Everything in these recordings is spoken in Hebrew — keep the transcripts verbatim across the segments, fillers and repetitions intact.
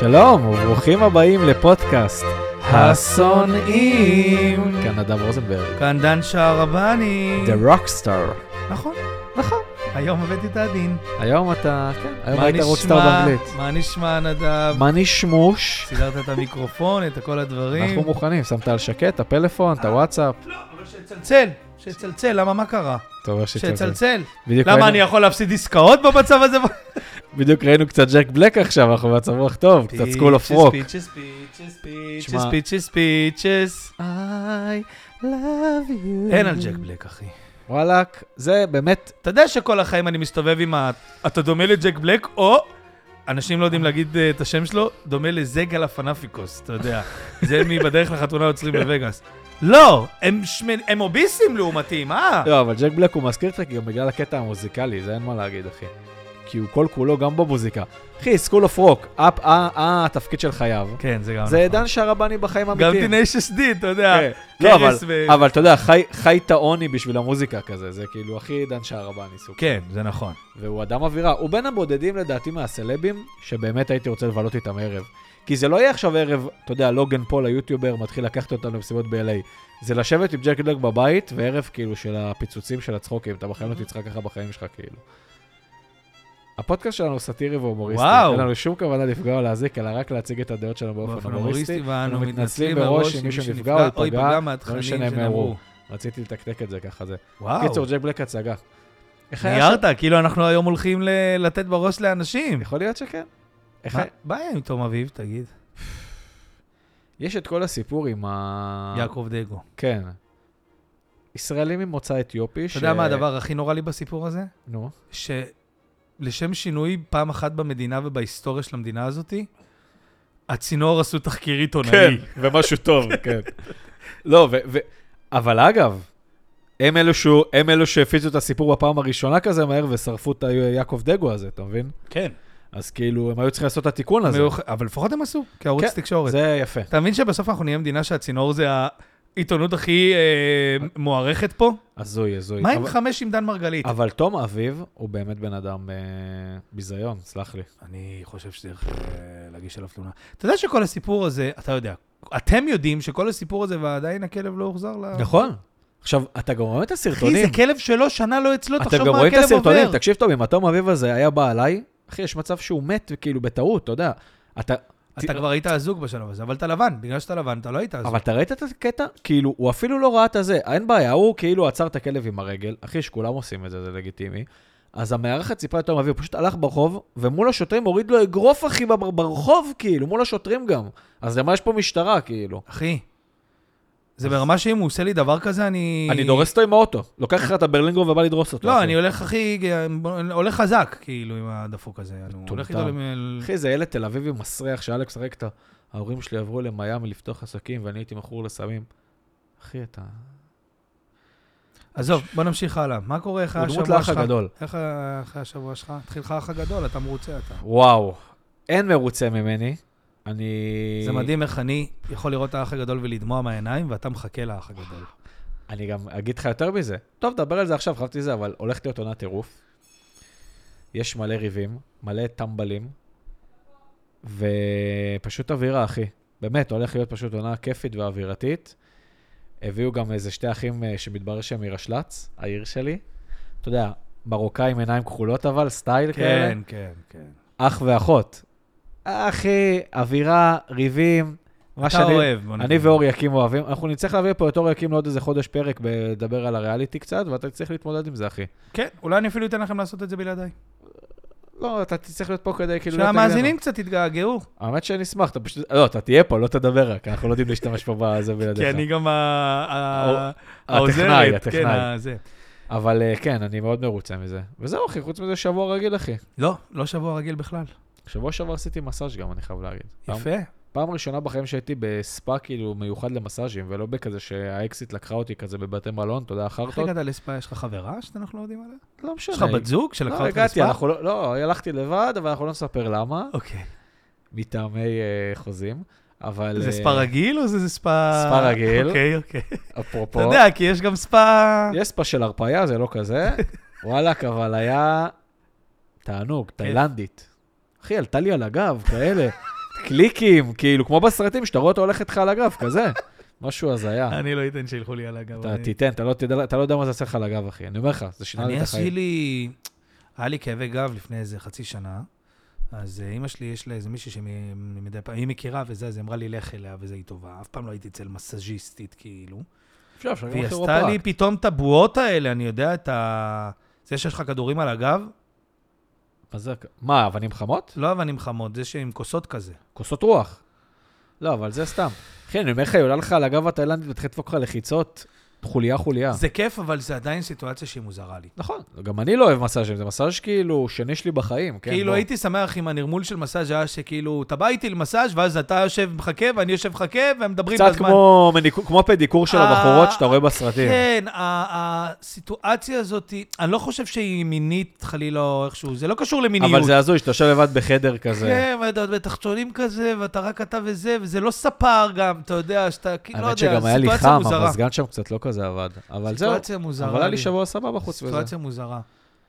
שלום וברוכים הבאים לפודקאסט הסונאים. כאן אדם רוזנברג. כאן דן שערבני. The Rockstar. נכון, נכון. היום הבאתי את הדין. היום אתה, כן. היום היית רוקסטאר באנגלית. מה נשמע נדב? מה נשמוש? סידרת את המיקרופון, את כל הדברים. אנחנו מוכנים, שמת על שקט, את הפלאפון, את הוואטסאפ. לא, אבל שצלצל. שצלצל, למה מה קרה? טוב, שצלצל. למה אני יכול להפסיד עסקאות במצב הזה? בדיוק ראינו קצת ג'ק בלק עכשיו, אנחנו במצב רוח טוב, קצת School of Rock. פיצ'ס, פיצ'ס, פיצ'ס, פיצ'ס, פיצ'ס, I love you. אין על ג'ק בלק, אחי. וואלק, זה באמת... אתה יודע שכל החיים אני מסתובב עם ה... אתה דומה לג'ק בלק, או... אנשים לא יודעים להגיד את השם שלו, דומה לזגל הפנאפיקוס, אתה יודע. זה מי בדרך לחתונה יוצרים בווגאס. לא, הם אוביסים לעומתיים, אה? לא, אבל ג'ק בלק הוא מזכיר לך גם בגלל הקטע המוזיקלי, זה אין מה להגיד, אחי. כי הוא כל כולו גם במוזיקה. אחי, School of Rock, אפ, אה, אה, התפקיד של חייו. כן, זה גם נכון. זה דן שערבני בחיים אמיתיים. גם תינשס די, אתה יודע. לא, אבל אתה יודע, חי טעוני בשביל המוזיקה כזה, זה כאילו הכי דן שערבני סוג. כן, זה נכון. והוא אדם אווירה. הוא בין הבודדים לדעתי מהסלבים, שבאמת הייתי רוצה לבלות איתם ערב. כי זה לא יהיה עכשיו ערב, אתה יודע, לוגן פול, היוטיובר, מתחיל לקחת אותנו למסיבות ב-אל איי. זה לשבת עם ג'ק בלק בבית, וערב כאילו של הפיצוצים של הצחוקים. אתה בחיים לא תצחק ככה בחיים שלך כאילו. הפודקאסט שלנו הוא סטירי והומוריסטי. אין לנו שום כוונה לפגוע או להזיק, אלא רק להציג את הדעות שלנו באופן הומוריסטי. ואנו מתנצלים בראש אם מישהו נפגע או ייפגע מהתכנים שנאמרו. רציתי לתקתק את זה ככה זה. קיצור, ג'ק בלק הצגה. ניירת, כאילו אנחנו היום הולכים לתת בראש לאנשים. יכול להיות שכן. מה היה עם תום אביב, תגיד? יש את כל הסיפור עם ה... יעקב דגו. כן. ישראלים עם מוצא אתיופי. אתה יודע מה הדבר הכי נורא לי בסיפור הזה? נו. ש... לשם שינוי פעם אחת במדינה ובהיסטוריה של המדינה הזאת, הצינור עשו תחקיר עיתונאי. כן, ומשהו טוב, כן. לא, ו... ו... אבל אגב, הם אלו, ש... הם אלו שהפיצו את הסיפור בפעם הראשונה כזה מהר, ושרפו את יעקב דגו הזה, אתה מבין? כן. אז כאילו, הם היו צריכים לעשות את התיקון הזה. מיוח... אבל לפחות הם עשו, כערוץ כן, תקשורת. זה יפה. אתה מבין שבסוף אנחנו נהיה מדינה שהצינור זה ה... עיתונות הכי אה, מוערכת פה. הזוי, הזוי. מה עם אבל... חמש עם דן מרגלית? אבל תום אביב הוא באמת בן אדם אה, בזיון, סלח לי. אני חושב שצריך אה, להגיש עליו תלונה. אתה יודע שכל הסיפור הזה, אתה יודע, אתם יודעים שכל הסיפור הזה ועדיין הכלב לא הוחזר ל... נכון. עכשיו, אתה גם רואה את הסרטונים. אחי, זה כלב שלו, שנה לא אצלו, תחשוב מה הכלב עובר. אתם גם רואים את הסרטונים, עובר. תקשיב טוב, אם התום אביב הזה היה בא עליי, אחי, יש מצב שהוא מת כאילו בטעות, אתה יודע. אתה... אתה כבר היית הזוג בשלב הזה, אבל אתה לבן, בגלל שאתה לבן, אתה לא היית הזוג. אבל אתה ראית את הקטע? כאילו, הוא אפילו לא ראה את הזה, אין בעיה, הוא כאילו עצר את הכלב עם הרגל, אחי שכולם עושים את זה, זה לגיטימי, אז המערכת ציפה יותר מביא, הוא פשוט הלך ברחוב, ומול השוטרים הוריד לו אגרוף אחי ברחוב, כאילו, מול השוטרים גם, אז למה יש פה משטרה, כאילו? אחי, זה ברמה שאם הוא עושה לי דבר כזה, אני... אני דורס אותו עם האוטו, לוקח לך את הברלינגו ובא לדרוס אותו. לא, אני הולך הכי, הולך חזק, כאילו, עם הדפוק הזה. אחי, זה ילד תל אביבי מסריח, שאלכס רקטה, ההורים שלי עברו למאיה מלפתוח עסקים, ואני הייתי מכור לסמים. אחי, אתה... עזוב, בוא נמשיך הלאה. מה קורה אחרי השבוע שלך? הוא דמות לאח הגדול. איך אחרי השבוע שלך? התחילך האח הגדול, אתה מרוצה, אתה. וואו, אין מרוצה ממני. אני... זה מדהים איך אני יכול לראות את האח הגדול ולדמוע מהעיניים, ואתה מחכה לאח הגדול. אני גם אגיד לך יותר מזה. טוב, דבר על זה עכשיו, חייבתי זה, אבל הולכת להיות עונה טירוף. יש מלא ריבים, מלא טמבלים, ופשוט אווירה, אחי. באמת, הולך להיות פשוט עונה כיפית ואווירתית. הביאו גם איזה שתי אחים שמתברר שהם מרשלץ, העיר שלי. אתה יודע, מרוקאים עיניים כחולות, אבל סטייל כאלה. כן, כן, כן. אח ואחות. אחי, אווירה, ריבים, מה שאני, אוהב, אני ואור יקים אוהבים, אנחנו נצטרך להביא פה את אור יקים לעוד איזה חודש פרק בדבר על הריאליטי קצת, ואתה צריך להתמודד עם זה, אחי. כן, אולי אני אפילו אתן לכם לעשות את זה בלעדיי. לא, אתה תצטרך להיות פה כדי, כאילו... שהמאזינים קצת התגעגעו. האמת שנשמח, אתה פשוט... לא, אתה תהיה פה, לא תדבר רק, אנחנו לא יודעים להשתמש פה בזה בלעדיך. כי אני גם העוזרת, הטכנאי, זה. אבל כן, אני מאוד מרוצה מזה. וזהו, אחי, חוץ מזה שבוע רגיל, אחי. לא, לא שבוע רגיל בכלל. שבוע שעבר עשיתי מסאז' גם, אני חייב להגיד. יפה. פעם ראשונה בחיים שהייתי בספא כאילו מיוחד למסאז'ים, ולא בכזה שהאקסיט לקחה אותי כזה בבתי מלון, אתה יודע, אחרת. אחרי גדה לספא, יש לך חברה שאנחנו לא יודעים עליה? לא משנה. יש לך בת זוג שלקחה אותך לספא? לא, הלכתי לבד, אבל אנחנו לא נספר למה. אוקיי. מטעמי חוזים. אבל... זה ספא רגיל או זה ספא... ספא רגיל. אוקיי, אוקיי. אפרופו. אתה יודע, כי יש גם ספא... יש ספא של הרפאיה, זה לא כזה. וואלק, אבל היה תענוג, תאילנדית. אחי, עלתה לי על הגב, כאלה. קליקים, כאילו, כמו בסרטים, שאתה רואה אתה הולך איתך על הגב, כזה. משהו אז היה. אני לא אתן שילכו לי על הגב. אתה תיתן, אתה לא יודע מה זה עשה לך על הגב, אחי. אני אומר לך, זה שינה לי את החיים. אני עשי לי, היה לי כאבי גב לפני איזה חצי שנה, אז אמא שלי, יש לה איזה מישהי שמדי פעם, היא מכירה וזה, אז היא אמרה לי, לך אליה וזה היא טובה. אף פעם לא הייתי אצל מסאז'יסטית, כאילו. והיא עשתה לי פתאום טבועות האלה, אני יודע את ה... זה שיש לך כדורים על הגב? מה, אבנים חמות? לא אבנים חמות, זה שעם כוסות כזה. כוסות רוח. לא, אבל זה סתם. אחי, אני אומר לך, יולה לך על הגב התאילנדית ותחת פוקחה לחיצות, חוליה חוליה. זה כיף, אבל זה עדיין סיטואציה שהיא מוזרה לי. נכון, גם אני לא אוהב מסאז'ים, זה מסאז' כאילו שני שלי בחיים. כאילו הייתי שמח עם הנרמול של מסאז' היה שכאילו, אתה בא איתי למסאז' ואז אתה יושב מחכה ואני יושב מחכה והם מדברים בזמן. קצת כמו פדיקור של הבחורות שאתה רואה בסרטים. כן, הסיטואציה הזאת, אני לא חושב שהיא מינית חלילה או איכשהו, זה לא קשור למיניות. אבל זה הזוי, שאתה יושב לבד בחדר כזה. כן, ואתה בתחתונים כזה, ואתה רק אתה וזה, וזה לא ספר גם, אתה יודע, שאתה כאילו, לא יודע, סיטואציה מוזרה. זה עבד, אבל זהו, אבל היה לי שבוע סבבה חוץ וזה. סיטואציה מוזרה.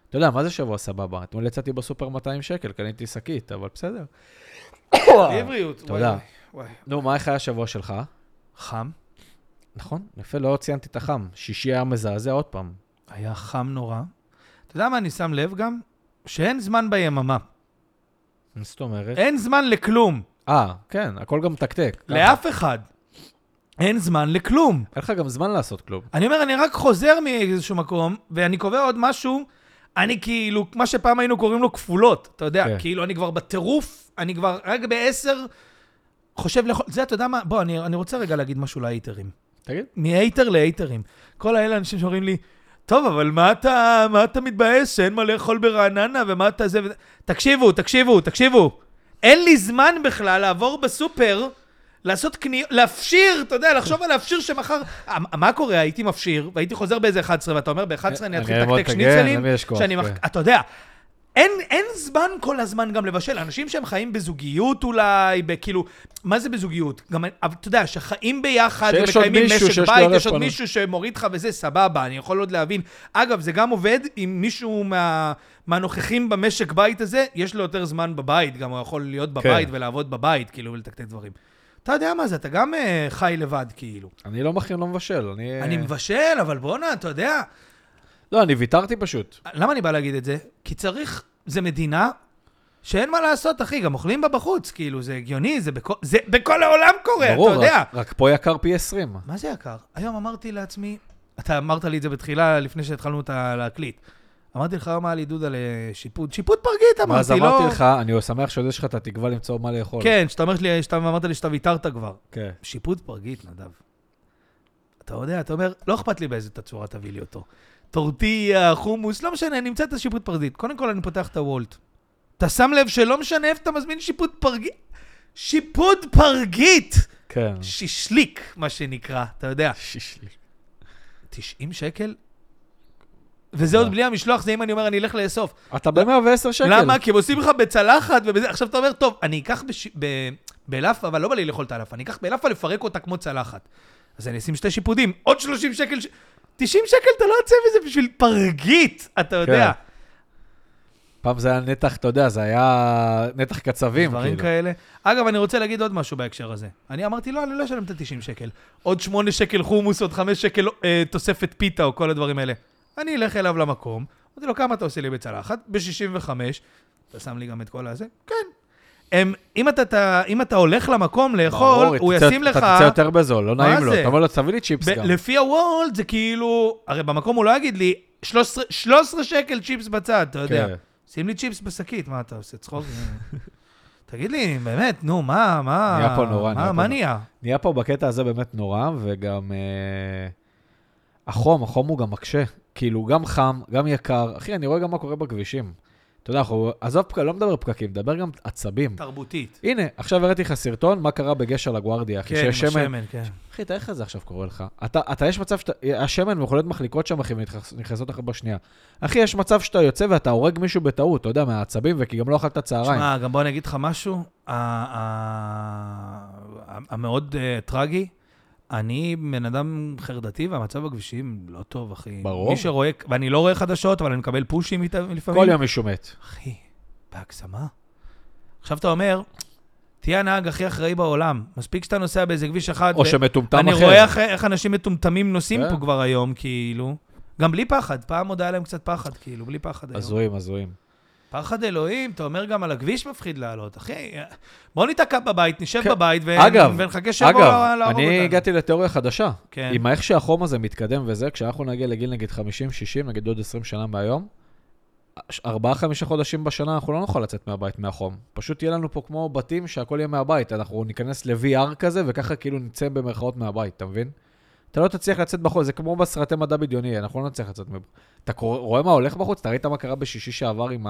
אתה יודע, מה זה שבוע סבבה? אתמול יצאתי בסופר מאתיים שקל, קניתי שקית, אבל בסדר. עבריות. תודה. נו, מה איך היה השבוע שלך? חם. נכון, יפה, לא ציינתי את החם. שישי היה מזעזע עוד פעם. היה חם נורא. אתה יודע מה אני שם לב גם? שאין זמן ביממה. זאת אומרת? אין זמן לכלום. אה, כן, הכל גם תקתק. לאף אחד. אין זמן לכלום. אין לך גם זמן לעשות כלום. אני אומר, אני רק חוזר מאיזשהו מקום, ואני קובע עוד משהו, אני כאילו, מה שפעם היינו קוראים לו כפולות, אתה יודע, okay. כאילו אני כבר בטירוף, אני כבר רק בעשר, חושב לכל, זה אתה יודע מה, בוא, אני, אני רוצה רגע להגיד משהו להייטרים. תגיד? מהייטר להייטרים. כל האלה אנשים שאומרים לי, טוב, אבל מה אתה, מה אתה מתבאס, שאין מה לאכול ברעננה, ומה אתה זה וזה, תקשיבו, תקשיבו, תקשיבו, אין לי זמן בכלל לעבור בסופר, לעשות קניות, להפשיר, אתה יודע, לחשוב על להפשיר שמחר, מה קורה? הייתי מפשיר, והייתי חוזר באיזה אחת עשרה, ואתה אומר, ב-אחת עשרה אני אתחיל תקתק שניצלים, שאני מחכה, אתה יודע, אין זמן כל הזמן גם לבשל, אנשים שהם חיים בזוגיות אולי, כאילו, מה זה בזוגיות? גם, אתה יודע, שחיים ביחד, ומקיימים משק בית, יש עוד מישהו שמוריד לך וזה, סבבה, אני יכול עוד להבין. אגב, זה גם עובד, אם מישהו מהנוכחים במשק בית הזה, יש לו יותר זמן בבית, גם הוא יכול להיות בבית ולעבוד בבית, כאילו, ולתקתק דברים. אתה יודע מה זה, אתה גם uh, חי לבד, כאילו. אני לא מכין, לא מבשל. אני, אני מבשל, אבל בוא נה, אתה יודע. לא, אני ויתרתי פשוט. למה אני בא להגיד את זה? כי צריך, זה מדינה שאין מה לעשות, אחי, גם אוכלים בה בחוץ, כאילו, זה הגיוני, זה, בכ... זה בכל העולם קורה, ברור, אתה יודע. ברור, רק, רק פה יקר פי עשרים. מה זה יקר? היום אמרתי לעצמי, אתה אמרת לי את זה בתחילה, לפני שהתחלנו אותה להקליט. אמרתי לך מה לידוד על שיפוד, שיפוד פרגית אמרתי, לא... אז אמרתי לך, אני שמח שעוד יש לך את התקווה למצוא מה לאכול. כן, שאתה אמרת לי שאתה ויתרת כבר. כן. שיפוד פרגית, נדב. אתה יודע, אתה אומר, לא אכפת לי באיזה תצורה תביא לי אותו. טורטיה, חומוס, לא משנה, נמצא את השיפוד פרגית. קודם כל אני פותח את הוולט. אתה שם לב שלא משנה איפה אתה מזמין שיפוד פרגית. שיפוד פרגית! כן. שישליק, מה שנקרא, אתה יודע. שישליק. תשעים שקל? וזה עוד בלי המשלוח, זה אם אני אומר, אני אלך לאסוף. אתה ב-מאה ועשר שקל. למה? כי הם עושים לך בצלחת, עכשיו אתה אומר, טוב, אני אקח באלף, אבל לא בא לי לאכול את האלף, אני אקח באלף ולפרק אותה כמו צלחת. אז אני אשים שתי שיפודים, עוד שלושים שקל, תשעים שקל אתה לא עצב איזה בשביל פרגית, אתה יודע. פעם זה היה נתח, אתה יודע, זה היה נתח קצבים. דברים כאלה. אגב, אני רוצה להגיד עוד משהו בהקשר הזה. אני אמרתי, לא, אני לא אשלם את תשעים שקל. עוד שמונה שקל חומוס, עוד חמש שקל תוספת פיתה או כל הדברים האלה. אני אלך אליו למקום, אמרתי לו, כמה אתה עושה לי בצלחת? ב-שישים וחמש, אתה שם לי גם את כל הזה? כן. הם, אם, אתה, אתה, אם אתה הולך למקום לאכול, ברור, הוא ישים לך... אתה תצא יותר בזול, לא נעים לו. אתה אומר לו, תביא לי צ'יפס ב- גם. לפי הוולד זה כאילו... הרי במקום הוא לא יגיד לי, שלוש עשרה שקל צ'יפס בצד, אתה יודע. כן. שים לי צ'יפס בשקית, מה אתה עושה? צחוק? תגיד לי, באמת, נו, מה, מה... נהיה פה נורא, מה, נהיה, מה פה נהיה? נהיה פה בקטע הזה באמת נורא, וגם... אה... החום, החום הוא גם מקשה. כאילו, גם חם, גם יקר. אחי, אני רואה גם מה קורה בכבישים. אתה יודע, עזוב, לא מדבר פקקים, דבר גם עצבים. תרבותית. הנה, עכשיו הראיתי לך סרטון, מה קרה בגשר לגוארדיה, אחי, שיש שמן. כן, השמן, כן. אחי, אתה איך זה עכשיו קורה לך? אתה, יש מצב שאתה, השמן מכולות מחליקות שם, אחי, ונכנסות אחרי בשנייה. אחי, יש מצב שאתה יוצא ואתה הורג מישהו בטעות, אתה יודע, מהעצבים, וכי גם לא אכלת צהריים. שמה, גם בוא נגיד לך משהו, המאוד טרגי, אני בן אדם חרדתי, והמצב הכבישים לא טוב, אחי. ברור. מי שרואה, ואני לא רואה חדשות, אבל אני מקבל פושים לפעמים. כל יום מישהו מת. אחי, בהגזמה. עכשיו אתה אומר, תהיה הנהג הכי אחראי בעולם. מספיק שאתה נוסע באיזה כביש אחד. או שמטומטם אחר. אני רואה איך אנשים מטומטמים נוסעים פה כבר היום, כאילו. גם בלי פחד. פעם עוד היה להם קצת פחד, כאילו, בלי פחד היום. עזועים, עזועים. פחד אלוהים, אתה אומר גם על הכביש מפחיד לעלות. אחי, בוא ניתקע בבית, נשב בבית ונחכה שבוע לעבור אותנו. אגב, אני הגעתי לתיאוריה חדשה. עם איך שהחום הזה מתקדם וזה, כשאנחנו נגיע לגיל נגיד חמישים שישים, נגיד עוד עשרים שנה מהיום, ארבעה חמישה חודשים בשנה אנחנו לא נוכל לצאת מהבית מהחום. פשוט יהיה לנו פה כמו בתים שהכל יהיה מהבית. אנחנו ניכנס ל-וי אר כזה, וככה כאילו נצא במרכאות מהבית, אתה מבין? אתה לא תצליח לצאת בחוץ, זה כמו בסרטי מדע בדיוני, אנחנו לא נצליח לצאת מבחוץ. אתה רואה מה הולך בחוץ? אתה ראית מה קרה בשישי שעבר עם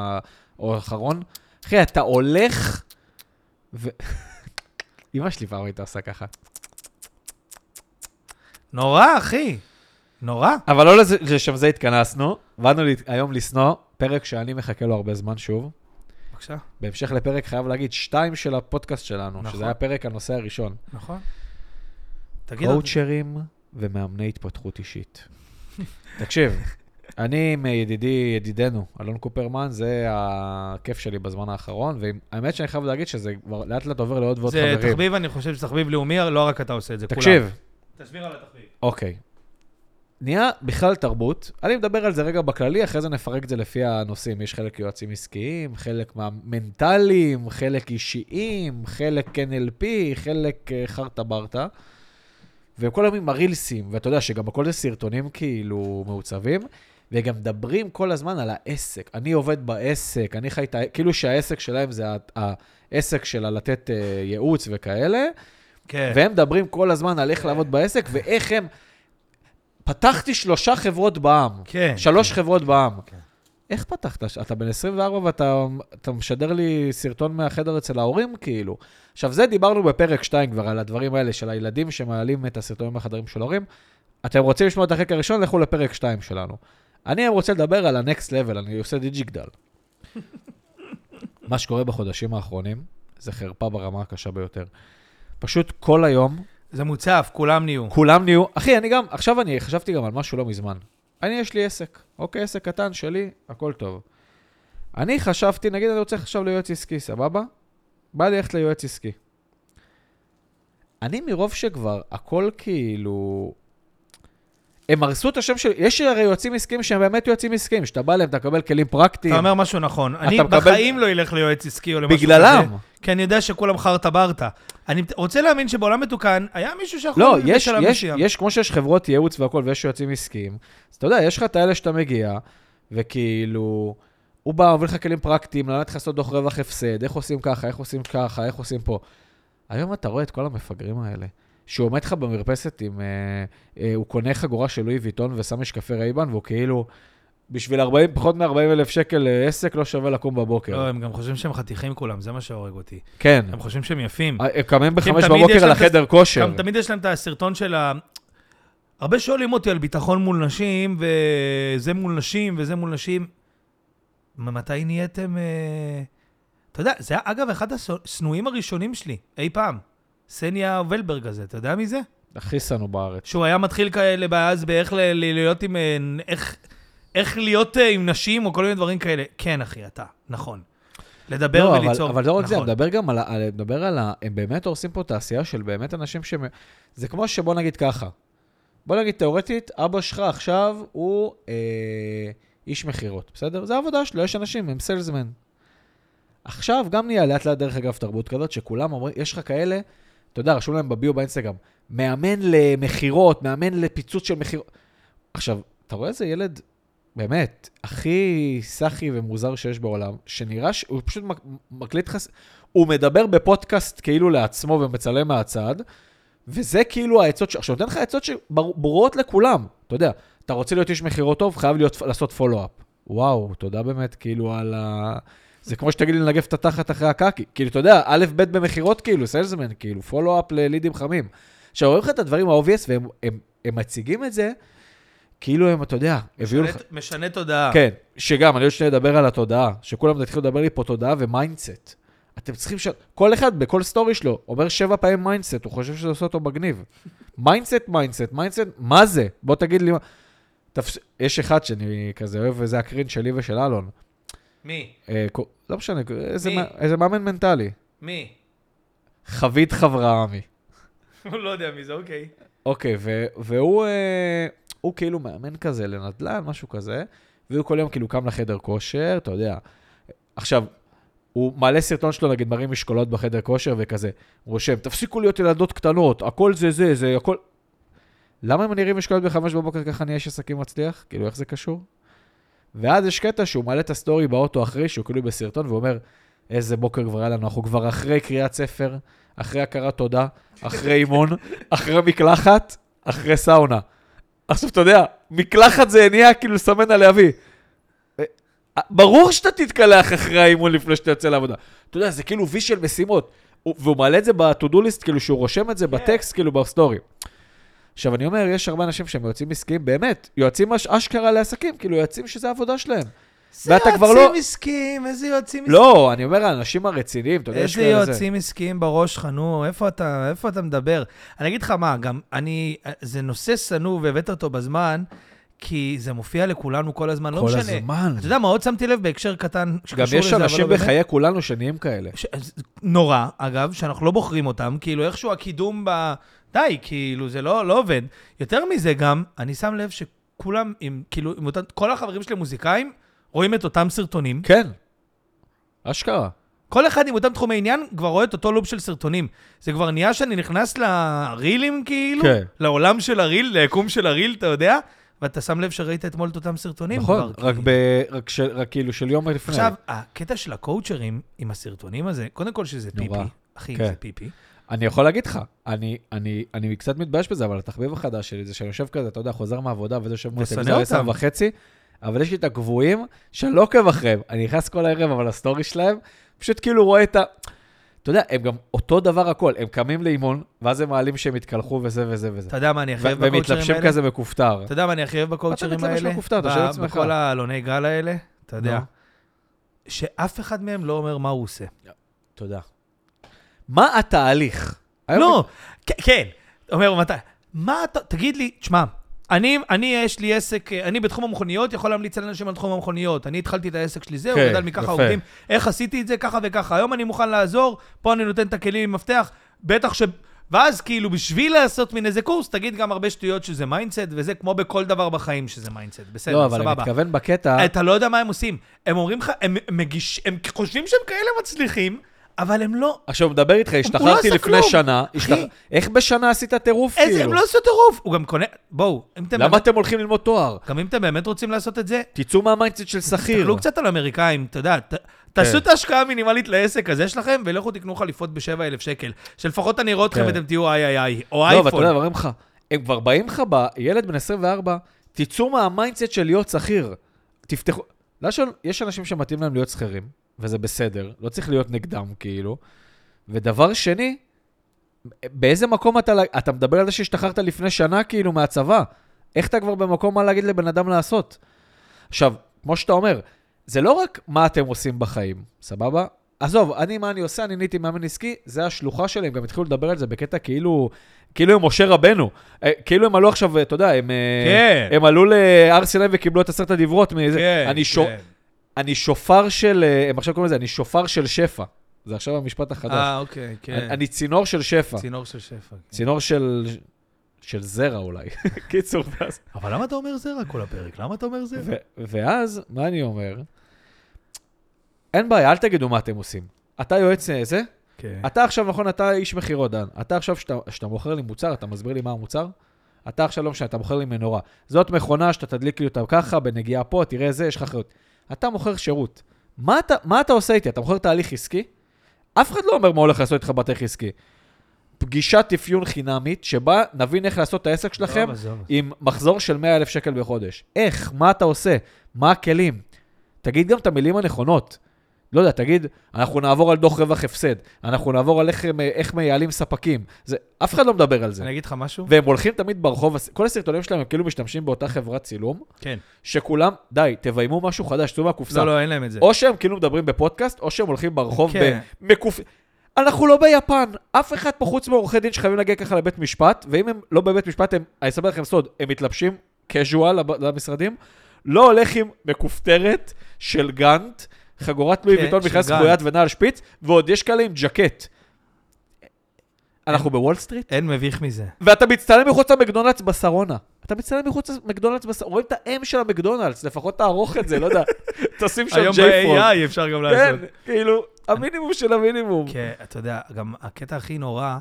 האחרון? אחי, אתה הולך... אמא שלי פעם הייתה עושה ככה. נורא, אחי. נורא. אבל לא לשם זה התכנסנו, באנו היום לסנוע, פרק שאני מחכה לו הרבה זמן שוב. בבקשה. בהמשך לפרק חייב להגיד שתיים של הפודקאסט שלנו, שזה היה פרק הנושא הראשון. נכון. קואוצ'רים... ומאמני התפתחות אישית. תקשיב, אני עם ידידי, ידידנו, אלון קופרמן, זה הכיף שלי בזמן האחרון, והאמת שאני חייב להגיד שזה לאט לאט עובר לעוד ועוד חברים. זה תחביב, אני חושב שתחביב לאומי, לא רק אתה עושה את זה, כולם. תקשיב. תשביר על התחביב. אוקיי. נהיה בכלל תרבות, אני מדבר על זה רגע בכללי, אחרי זה נפרק את זה לפי הנושאים, יש חלק יועצים עסקיים, חלק מנטליים, חלק אישיים, חלק אן אל פי, חלק חרטה ברטה. וכל ימים הרילסים, ואתה יודע שגם בכל זה סרטונים כאילו מעוצבים, וגם מדברים כל הזמן על העסק. אני עובד בעסק, אני חי את העסק, כאילו שהעסק שלהם זה העסק שלה לתת ייעוץ וכאלה, כן. והם מדברים כל הזמן על איך לעבוד בעסק, ואיך הם... פתחתי שלושה חברות בעם, כן, שלוש כן. חברות בעם. כן. איך פתחת? אתה בן עשרים וארבע ואתה אתה משדר לי סרטון מהחדר אצל ההורים, כאילו. עכשיו, זה דיברנו בפרק שתיים כבר על הדברים האלה של הילדים שמעלים את הסרטונים מהחדרים של ההורים. אתם רוצים לשמוע את החלק הראשון? לכו לפרק שתיים שלנו. אני רוצה לדבר על ה-next level, אני עושה דיג'יגדל. מה שקורה בחודשים האחרונים, זה חרפה ברמה הקשה ביותר. פשוט כל היום... זה מוצף, כולם נהיו. כולם נהיו. אחי, אני גם, עכשיו אני חשבתי גם על משהו לא מזמן. אני, יש לי עסק. אוקיי, עסק קטן שלי, הכל טוב. אני חשבתי, נגיד, אני רוצה עכשיו ליועץ עסקי, סבבה? בא לי ללכת ליועץ עסקי. אני מרוב שכבר, הכל כאילו... הם הרסו את השם של... יש הרי יועצים עסקיים שהם באמת יועצים עסקיים, שאתה בא להם, אתה מקבל כלים פרקטיים. אתה אומר משהו נכון. אני מקבל... בחיים לא ילך ליועץ עסקי או למשהו כזה. בגללם. כזה, כי אני יודע שכולם חרת ברטה. אני רוצה להאמין שבעולם מתוקן, היה מישהו שיכול... לא, יש, יש, יש, כמו שיש חברות ייעוץ והכל, ויש יועצים עסקיים. אז אתה יודע, יש לך את האלה שאתה מגיע, וכאילו... הוא בא, עובר לך כלים פרקטיים, ללמד לך לעשות דוח רווח הפסד, איך עושים ככה, איך עושים ככה, איך עושים פה. היום אתה רואה את כל המפגרים האלה. שהוא עומד לך במרפסת עם... אה, אה, הוא קונה חגורה של לואי ויטון ושם משקפי רייבן, והוא כאילו... בשביל ארבעים, פחות מ-ארבעים אלף שקל עסק לא שווה לקום בבוקר. לא, הם גם חושבים שהם חתיכים כולם, זה מה שהורג אותי. כן. הם חושבים שהם יפים. הם קמים בחמש בבוקר על החדר כושר. גם תמיד יש להם את הסרטון של ה... הרבה שואלים אותי על ביטחון מול נשים, וזה מול נשים, וזה מול נשים. ממתי נהייתם... אה... אתה יודע, זה היה אגב אחד הסנועים הראשונים שלי, אי פעם. סניה ולברג הזה, אתה יודע מי זה? הכי סנו בארץ. שהוא היה מתחיל כאלה בעז באיך להיות עם... איך, איך להיות עם נשים או כל מיני דברים כאלה. כן, אחי, אתה. נכון. לדבר לא, וליצור. אבל, אבל לא רק נכון. זה, מדבר גם על... מדבר על ה... הם באמת עושים פה תעשייה של באמת אנשים ש... זה כמו שבוא נגיד ככה. בוא נגיד תיאורטית, אבא שלך עכשיו הוא אה, איש מחירות, בסדר? זה העבודה שלו, יש אנשים, הם סלזמן. עכשיו גם נהיה לאט לאט דרך אגב תרבות כזאת, שכולם אומרים, יש לך כאלה... אתה יודע, רשום להם בביו באינסטגרם, מאמן למחירות, מאמן לפיצוץ של מחירות. עכשיו, אתה רואה איזה ילד, באמת, הכי סחי ומוזר שיש בעולם, שנראה שהוא פשוט מקליט חס... הוא מדבר בפודקאסט כאילו לעצמו ומצלם מהצד, וזה כאילו העצות ש... עכשיו, נותן לך העצות שברורות לכולם. אתה יודע, אתה רוצה להיות איש מחירות טוב, חייב להיות, לעשות פולו-אפ. וואו, תודה באמת, כאילו על ה... זה כמו שתגיד לי לנגף את התחת אחרי הקאקי. כאילו, אתה יודע, א' ב' במחירות, כאילו, סלזמן, כאילו, פולו-אפ ללידים חמים. עכשיו, רואים לך את הדברים האובייס, והם הם, הם מציגים את זה, כאילו הם, אתה יודע, הביאו לך... משנה תודעה. כן, שגם, אני עוד שני לדבר על התודעה, שכולם תתחילו לדבר לי פה תודעה ומיינדסט. אתם צריכים ש... כל אחד, בכל סטורי שלו, אומר שבע פעמים מיינדסט, הוא חושב שזה עושה אותו מגניב. מיינדסט, מיינדסט, מיינדסט, מה זה? בוא תגיד לי מה... תפס... יש אחד שאני כזה אוהב, וזה הקרין שלי ושל אלון. מי? לא משנה, איזה מאמן מנטלי. מי? חבית חברמי. הוא לא יודע מי זה, אוקיי. אוקיי, והוא כאילו מאמן כזה לנדלן, משהו כזה, והוא כל יום כאילו קם לחדר כושר, אתה יודע. עכשיו, הוא מעלה סרטון שלו, נגיד, מרים משקולות בחדר כושר וכזה. הוא רושם, תפסיקו להיות ילדות קטנות, הכל זה זה, זה הכל... למה אם אני ארים משקולות בחמש בבוקר ככה אני יש עסקים מצליח? כאילו, איך זה קשור? ואז יש קטע שהוא מעלה את הסטורי באוטו אחרי, שהוא כאילו בסרטון, והוא אומר, איזה בוקר כבר היה לנו, אנחנו כבר אחרי קריאת ספר, אחרי הכרת תודה, אחרי אימון, אחרי מקלחת, אחרי סאונה. עכשיו, אתה יודע, מקלחת זה עניין, כאילו לסמן על להביא. ברור שאתה תתקלח אחרי האימון לפני שאתה יוצא לעבודה. אתה יודע, זה כאילו וי של משימות. והוא מעלה את זה ב-to-do list, כאילו שהוא רושם את זה בטקסט, כאילו בסטורי. עכשיו, אני אומר, יש הרבה אנשים שהם יוצאים עסקיים, באמת, יוצאים אשכרה לעסקים, כאילו יוצאים שזה העבודה שלהם. זה יוצאים עסקיים, איזה יוצאים עסקיים. לא, אני אומר, האנשים הרציניים, אתה יודע, יש כאלה זה. איזה יוצאים עסקיים בראש חנו, איפה אתה, איפה אתה מדבר? אני אגיד לך מה, גם אני, זה נושא סנו והבאת אותו בזמן, כי זה מופיע לכולנו כל הזמן, לא משנה. כל הזמן. אתה יודע מה, עוד שמתי לב בהקשר קטן, גם יש אנשים בחיי כולנו שניים כאלה. נורא, אגב, שאנחנו לא בוחרים אותם, כאילו איכשהו הקידום ב... די, כאילו זה לא, לא עובד. יותר מזה גם, אני שם לב שכולם, עם, כאילו, עם אותם, כל החברים שלי מוזיקאים, רואים את אותם סרטונים. כן, אשכרה. כל אחד עם אותם תחומי עניין כבר רואה את אותו לוב של סרטונים. זה כבר נהיה שאני נכנס לרילים כאילו, כן. לעולם של הריל, ליקום של הריל, אתה יודע? ואתה שם לב שראית אתמול את אותם סרטונים. נכון, כבר, רק, כי... ב... רק, ש... רק כאילו של יום לפני. עכשיו, הקטע של הקואוצ'רים עם הסרטונים הזה, קודם כל שזה נורא. פיפי, אחי, כן. זה פיפי. אני יכול להגיד לך, אני, אני, אני קצת מתבייש בזה, אבל התחביב החדש שלי זה שאני יושב כזה, אתה יודע, חוזר מהעבודה, וזה יושב מול טלוויזיה עשר וחצי, אבל יש לי את הקבועים שאני לא עוקב אחריהם. אני נכנס כל הערב, אבל הסטורי שלהם, פשוט כאילו רואה את ה... אתה יודע, הם גם אותו דבר הכל, הם קמים לאימון, ואז הם מעלים שהם התקלחו וזה וזה וזה. אתה יודע מה אני אחייב בקואוצ'רים האלה? והם מתלבשים כזה מקופטר. אתה יודע מה אני אחייב בקואוצ'רים האלה? בכל העלוני גל האלה, אתה יודע, שאף אחד מהם לא אומר מה הוא עושה. תודה. מה התהליך? לא, כן, אומר מתי, מה אתה, תגיד לי, תשמע, אני, אני יש לי עסק, אני בתחום המכוניות, יכול להמליץ על אנשים על תחום המכוניות, אני התחלתי את העסק שלי, זהו, גדל מככה עובדים, איך עשיתי את זה, ככה וככה, היום אני מוכן לעזור, פה אני נותן את הכלים עם מפתח, בטח ש... ואז כאילו בשביל לעשות מן איזה קורס, תגיד גם הרבה שטויות שזה מיינדסט, וזה כמו בכל דבר בחיים שזה מיינדסט, בסדר, סבבה. לא, אבל אני מתכוון בקטע... אתה לא יודע מה הם עושים, הם אומרים לך, הם מגיש, הם חושבים שהם כאלה מצליחים, אבל הם לא... עכשיו, הוא מדבר איתך, השתחררתי לפני שנה, איך בשנה עשית טירוף? איזה, הם לא עשו טירוף, הוא גם קונה... בואו, למה אתם הולכים ללמוד תואר? גם אם אתם באמת רוצים לעשות את זה... תיצאו מהמיינדסט של שכיר. תסתכלו קצת על אמריקאים, אתה יודע, תעשו את ההשקעה המינימלית לעסק הזה שלכם, ולכו תקנו חליפות בשבע אלף שקל, שלפחות אני רואה אתכם ואתם תהיו איי איי איי, או אייפון. לא, ואתה יודע, אומרים לך, הם כבר באים לך בילד בן עשרים וארבע, תיצאו מהמיינדסט של להיות שכיר. תפתחו... יש אנשים שמתאים להם להיות שכירים. וזה בסדר, לא צריך להיות נגדם, כאילו. ודבר שני, באיזה מקום אתה, אתה מדבר על זה שהשתחררת לפני שנה, כאילו, מהצבא. איך אתה כבר במקום מה להגיד לבן אדם לעשות? עכשיו, כמו שאתה אומר, זה לא רק מה אתם עושים בחיים, סבבה? עזוב, אני, מה אני עושה, אני ניתי מאמן עסקי, זה השלוחה שלהם, גם התחילו לדבר על זה בקטע כאילו, כאילו הם משה רבנו, כאילו הם עלו עכשיו, אתה יודע, הם, כן. הם עלו להר סיני וקיבלו את עשרת הדברות, מאיזה, כן, אני שואל, כן. אני שופר של, הם עכשיו קוראים לזה, אני שופר של שפע. זה עכשיו המשפט החדש. אה, אוקיי, כן. אני צינור של שפע. צינור של שפע. צינור של, של זרע אולי. קיצור, ואז... אבל למה אתה אומר זרע כל הפרק? למה אתה אומר זרע? ואז, מה אני אומר? אין בעיה, אל תגידו מה אתם עושים. אתה יועץ זה? כן. אתה עכשיו, נכון, אתה איש מחירות, דן. אתה עכשיו, שאתה מוכר לי מוצר, אתה מסביר לי מה המוצר? אתה עכשיו לא משנה, אתה מוכר לי מנורה. זאת מכונה שאתה תדליק לי אותה ככה, בנגיעה פה, תראה זה, יש לך אחריות. אתה מוכר שירות. מה אתה, מה אתה עושה איתי? אתה מוכר תהליך עסקי? אף אחד לא אומר מה הולך לעשות איתך בתהליך עסקי. פגישת אפיון חינמית שבה נבין איך לעשות את העסק שלכם עם מחזור של מאה אלף שקל בחודש. איך? מה אתה עושה? מה הכלים? תגיד גם את המילים הנכונות. לא יודע, תגיד, אנחנו נעבור על דוח רווח הפסד, אנחנו נעבור על איך, איך מייעלים ספקים. זה, אף אחד לא מדבר על זה. אני אגיד לך משהו? והם הולכים תמיד ברחוב, כל הסרטונים שלהם הם כאילו משתמשים באותה חברת צילום, כן. שכולם, די, תביימו משהו חדש, תשתו מהקופסה. לא, לא, אין להם את זה. או שהם כאילו מדברים בפודקאסט, או שהם הולכים ברחוב כן. במקופ... אנחנו לא ביפן, אף אחד פחוץ מעורכי דין שחייבים להגיע ככה לבית משפט, ואם הם לא בבית משפט, הם, אני אסבר לכם סוד, הם מתלבשים קז'ואל למשרדים, לא הולכים מקופטרת של גנט, חגורת לואי ויטון, מכנס חבויית ונעל שפיץ, ועוד יש כאלה עם ג'קט. אנחנו בוול סטריט. אין מביך מזה. ואתה מצטלם מחוץ למקדונלדס בסרונה. אתה מצטלם מחוץ למקדונלדס בסרונה. רואים את האם של המקדונלדס, לפחות תערוך את זה, לא יודע. תשים שם ג'יי פון. היום ב-איי איי אפשר גם לעשות. כן, כאילו, המינימום של המינימום. כן, אתה יודע, גם הקטע הכי נורא,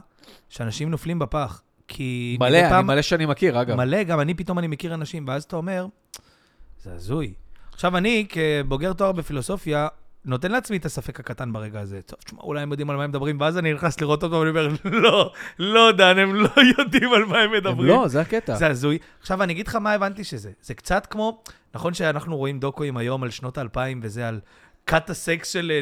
שאנשים נופלים בפח. מלא, אני מלא שאני מכיר, אגב. מלא, גם אני פתאום אני מכיר אנשים, ואז אתה אומר, זה הזוי. עכשיו אני, כבוגר תואר בפילוסופיה, נותן לעצמי את הספק הקטן ברגע הזה. טוב, תשמע, אולי הם יודעים על מה הם מדברים, ואז אני נכנס לראות אותו, ואני אומר, לא, לא, דן, הם לא יודעים על מה הם מדברים. הם לא, זה הקטע. זה הזוי. עכשיו, אני אגיד לך מה הבנתי שזה. זה קצת כמו, נכון שאנחנו רואים דוקוים היום על שנות האלפיים, וזה על קאט הסקס של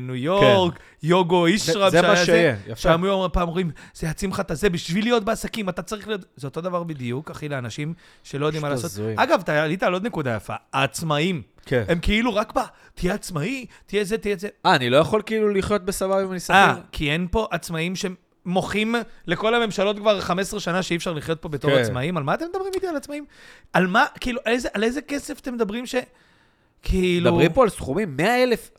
ניו יורק, יוגו אישראב, זה מה שיהיה. שם פעם אומרים, זה יעצים לך את הזה, בשביל להיות בעסקים, אתה צריך להיות... זה אותו דבר בדיוק, אחי, לאנשים שלא יודעים מה לעשות. אגב, אתה עלית על עוד נקודה יפה, העצמאים. הם כאילו רק בא, תהיה עצמאי, תהיה זה, תהיה זה. אה, אני לא יכול כאילו לחיות בסבבה אם אני סביר. אה, כי אין פה עצמאים שהם... מוחים לכל הממשלות כבר חמש עשרה שנה שאי אפשר לחיות פה בתור עצמאים. על מה אתם מדברים איתי על עצמאים? על מה, כאילו, על איזה כסף אתם מדברים ש... כאילו... מדברים פה על סכומים, מאה אלף.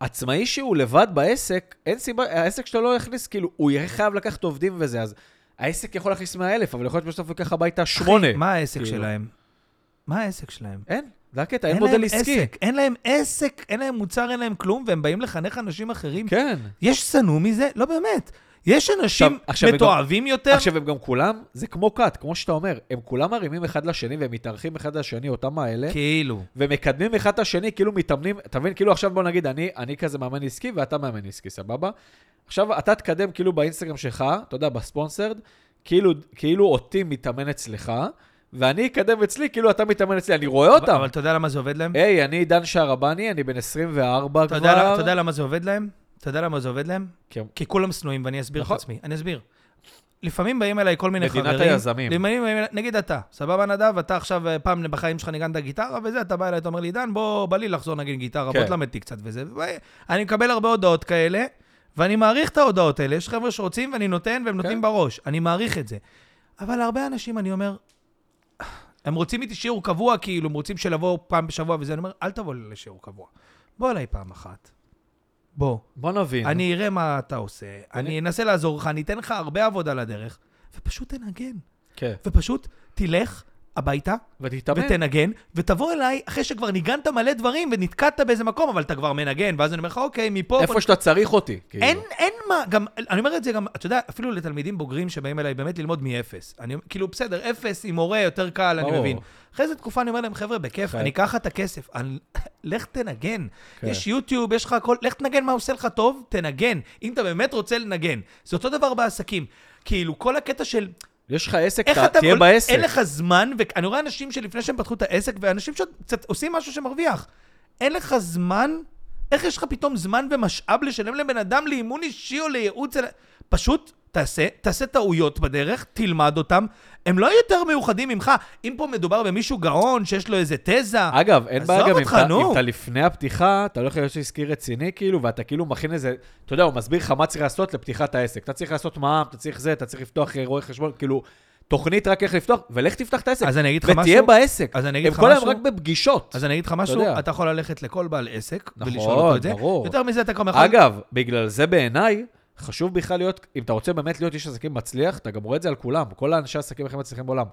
עצמאי שהוא לבד בעסק, אין סיבה, העסק שלו לא יכניס, כאילו, הוא יהיה חייב לקחת עובדים וזה, אז העסק יכול להכניס מאה אלף, אבל יכול להיות שבסוף לקח הביתה שמונה. מה העסק שלהם? מה העסק שלהם? אין. זה הקטע, אין מודל עסקי. אין להם עסק, אין להם מוצר, אין להם כלום, והם באים לחנך אנשים אחרים. כן. יש סנו מזה? לא באמת. יש אנשים מתואבים יותר. עכשיו הם גם כולם, זה כמו קאט, כמו שאתה אומר, הם כולם מרימים אחד לשני, והם מתארחים אחד לשני, אותם האלה. כאילו. ומקדמים אחד את השני, כאילו מתאמנים, תבין, כאילו עכשיו בוא נגיד, אני, אני כזה מאמן עסקי, ואתה מאמן עסקי, סבבה? עכשיו אתה תקדם כאילו באינסטגרם שלך, אתה יודע, בספונסרד, כאילו, כאילו אותי מתאמן אצלך, ואני אקדם אצלי, כאילו אתה מתאמן אצלי, אני רואה אותם. אבל אתה יודע למה זה עובד להם? היי, אני דן שערבני, אני בן עשרים וארבע כבר. אתה יודע למה זה עובד להם? אתה יודע למה זה עובד להם? כי כולם סנועים, ואני אסביר את עצמי. אני אסביר. לפעמים באים אליי כל מיני חברים. מדינת היזמים. נגיד אתה, סבבה נדב, אתה עכשיו פעם בחיים שלך ניגנת גיטרה, וזה, אתה בא אליי, אתה אומר לי, דן, בוא, בא לי לחזור נגן גיטרה, בוא תלמדתי קצת וזה. אני מקבל הרבה הודעות כאלה, ואני מעריך את ההודעות האלה. יש חבר'ה שרוצים, ואני נותן, והם נותנים בראש. אני מעריך את זה. אבל הרבה אנשים, אני אומר, הם רוצים איתי שיעור קבוע, כאילו, הם רוצים שלבוא פעם בשבוע, וזה, אני אומר, אל תבוא לשיעור קבוע. בוא אליי פעם אחת. בוא. בוא נבין. אני אראה מה אתה עושה, אני אנסה לעזור לך, אני אתן לך הרבה עבודה לדרך, ופשוט תנגן. כן. ופשוט תלך הביתה, ותתאמן. ותנגן, ותבוא אליי אחרי שכבר ניגנת מלא דברים, ונתקעת באיזה מקום, אבל אתה כבר מנגן, ואז אני אומר לך, אוקיי, מפה... איפה שאתה צריך אותי. אין, אין מה, גם, אני אומר את זה גם, אתה יודע, אפילו לתלמידים בוגרים שבאים אליי באמת ללמוד מאפס. אני, כאילו, בסדר, אפס עם הורה יותר קל, אני מבין. אחרי איזו תקופה אני אומר להם, חבר'ה, בכיף, אני אקח את הכסף, לך תנגן. יש יוטיוב, יש לך הכל, לך תנגן מה עושה לך טוב, תנגן. אם אתה באמת רוצה לנגן. זה אותו דבר בעסקים. כאילו, כל הקטע של... יש לך עסק, תהיה בעסק. אין לך זמן, ואני רואה אנשים שלפני שהם פתחו את העסק, ואנשים שעושים משהו שמרוויח. אין לך זמן, איך יש לך פתאום זמן ומשאב לשלם לבן אדם לאימון אישי או לייעוץ? פשוט תעשה, תעשה טעויות בדרך, תלמד אותם. הם לא יותר מיוחדים ממך. אם פה מדובר במישהו גאון, שיש לו איזה תזה. אגב, אין בעיה גם, אם אתה לפני הפתיחה, אתה הולך להיות שעסקי רציני, כאילו, ואתה כאילו מכין איזה, אתה יודע, הוא מסביר לך מה צריך לעשות לפתיחת העסק. אתה צריך לעשות מע"מ, אתה צריך זה, אתה צריך לפתוח רואה חשבון, כאילו, תוכנית רק איך לפתוח, ולך תפתח את העסק. אז אני אגיד לך משהו. ותהיה בעסק. אז אני אגיד לך משהו. הם כל היום רק בפגישות. אז אני אגיד לך משהו, אתה יכול ללכת לכל בעל עסק, ולשאול אותו את זה. יותר מזה אתה גם יכול... אגב, בגלל זה בעיניי, חשוב בכלל להיות, אם אתה רוצה באמת להיות איש עסקים מצליח, אתה גם רואה את זה על כולם, כל האנשי עסקים הכי מצליחים בעולם.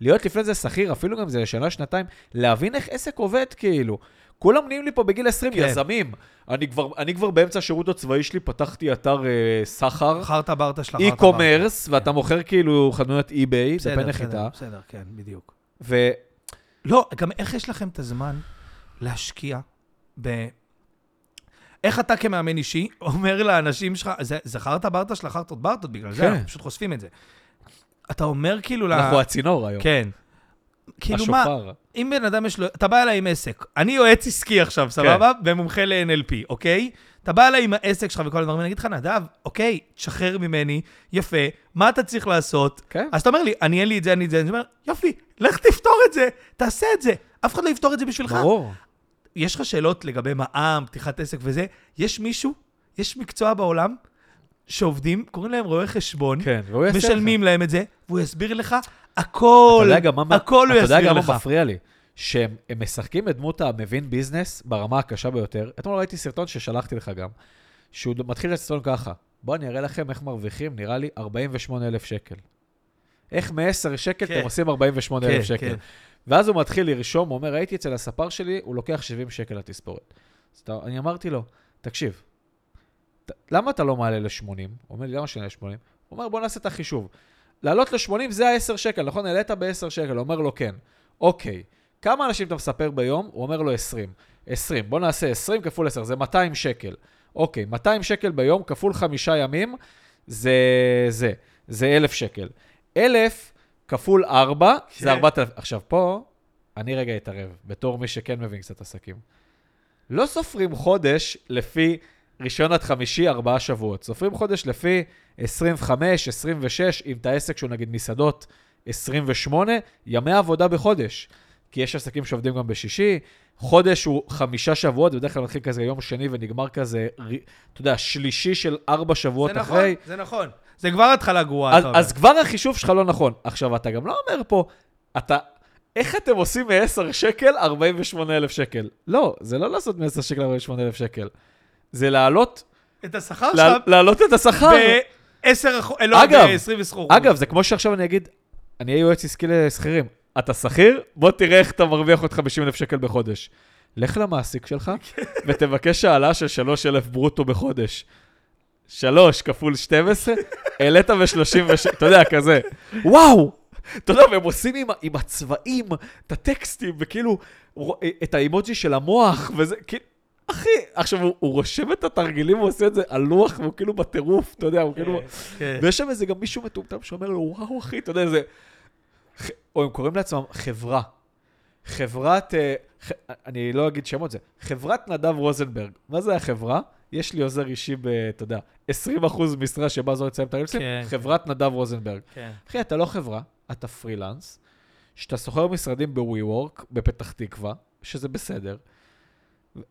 להיות לפני זה שכיר, אפילו גם זה שנה, שנתיים, להבין איך עסק עובד, כאילו. כולם נהיים לי פה בגיל עשרים, יזמים. אני כבר, אני כבר באמצע השירות הצבאי שלי, פתחתי אתר סחר, חרת ברטה שלך, אי-קומרס, ואתה מוכר כאילו חנויות אי-ביי, זה פן נחיתה. בסדר, כן, בדיוק. ו... לא, גם איך יש לכם את הזמן להשקיע ב... איך אתה כמאמן אישי אומר לאנשים שלך, זכרת ברטה שלך, חרטות ברטות, בגלל זה, אנחנו פשוט חושפים את זה. אתה אומר כאילו... אנחנו הצינור היום. כן. כאילו מה, אם בן אדם יש לו, אתה בא אליי עם עסק, אני יועץ עסקי עכשיו, סבבה? ומומחה ל-אן אל פי, אוקיי? אתה בא אליי עם העסק שלך וכל הדברים, אני אגיד לך, נדב, אוקיי, תשחרר ממני, יפה, מה אתה צריך לעשות? אז אתה אומר לי, אני אין לי את זה, אני את זה, אני אומר, יופי, לך תפתור את זה, תעשה את זה, אף אחד לא יפתור את זה בשבילך. יש לך שאלות לגבי מע"מ, פתיחת עסק וזה, יש מישהו, יש מקצוע בעולם שעובדים, קוראים להם רואי חשבון, משלמים להם את זה, והוא יסביר לך הכל, הכל הוא יסביר לך. אתה יודע גם מה מפריע לי, שהם משחקים את דמות המבין ביזנס ברמה הקשה ביותר. אתמול ראיתי סרטון ששלחתי לך גם, שהוא מתחיל לסרטון ככה, בוא אני אראה לכם איך מרוויחים, נראה לי ארבעים ושמונה אלף שקל. איך מ-עשרה שקל כן. אתם עושים ארבעים ושמונה אלף כן, שקל. כן. ואז הוא מתחיל לרשום, הוא אומר, הייתי אצל הספר שלי, הוא לוקח שבעים שקל לתספורת. אז אני אמרתי לו, תקשיב, ת, למה אתה לא מעלה ל-שמונים? הוא אומר לי, למה שאני ל-שמונים? הוא אומר, בוא נעשה את החישוב. לעלות ל-שמונים זה ה-עשרה שקל, נכון? העלית ב-עשרה שקל, הוא אומר לו, כן. אוקיי, כמה אנשים אתה מספר ביום? הוא אומר לו, עשרים. עשרים, בוא נעשה עשרים כפול עשר, זה מאתיים שקל. אוקיי, מאתיים שקל ביום כפול חמישה ימים, זה זה, זה אלף שקל. אלף כפול ארבע, כן. זה ארבעת אלפים. עכשיו פה, אני רגע אתערב, בתור מי שכן מבין קצת עסקים. לא סופרים חודש לפי ראשון עד חמישי, ארבעה שבועות. סופרים חודש לפי עשרים וחמש, עשרים ושש, אם את העסק שהוא נגיד מסעדות, עשרים ושמונה, ימי עבודה בחודש. כי יש עסקים שעובדים גם בשישי, חודש הוא חמישה שבועות, ובדרך כלל מתחיל כזה יום שני ונגמר כזה, אתה יודע, שלישי של ארבע שבועות זה אחרי. זה נכון, זה נכון. זה כבר התחלה גרועה. אז, אז כבר החישוב שלך לא נכון. עכשיו, אתה גם לא אומר פה, אתה, איך אתם עושים מ-עשרה שקל ארבעים ושמונה אלף שקל? לא, זה לא לעשות מ-עשרה שקל ארבעים ושמונה אלף שקל. זה להעלות את השכר לה, שם. להעלות את השכר. ב-עשרה, לא, ב-עשרים סחור. אגב, זה כמו שעכשיו אני אגיד, אני אהיה יועץ עסקי לסחירים. אתה שכיר? בוא תראה איך אתה מרוויח עוד חמישים אלף שקל בחודש. לך למעסיק שלך ותבקש העלה של שלושת אלפים ברוטו בחודש. שלוש כפול שתים עשרה, העלית ב-שלושים ושש, אתה יודע, כזה. וואו! אתה יודע, והם עושים עם, עם הצבעים, את הטקסטים, וכאילו, את האימוג'י של המוח, וזה, כאילו, אחי, עכשיו הוא, הוא רושם את התרגילים, הוא עושה את זה על לוח, והוא כאילו בטירוף, אתה יודע, הוא כאילו... ויש שם איזה גם מישהו מטומטם שאומר לו, וואו, אחי, אתה יודע, זה... או הם קוראים לעצמם חברה. חברת, אני לא אגיד שמות זה, חברת נדב רוזנברג. מה זה החברה? יש לי עוזר אישי ב, אתה יודע, עשרים אחוז משרה שבה זו יצאים את הרילסים, חברת נדב רוזנברג. אחי, אתה לא חברה, אתה פרילנס, שאתה סוחר משרדים ב-WeWork, בפתח תקווה, שזה בסדר,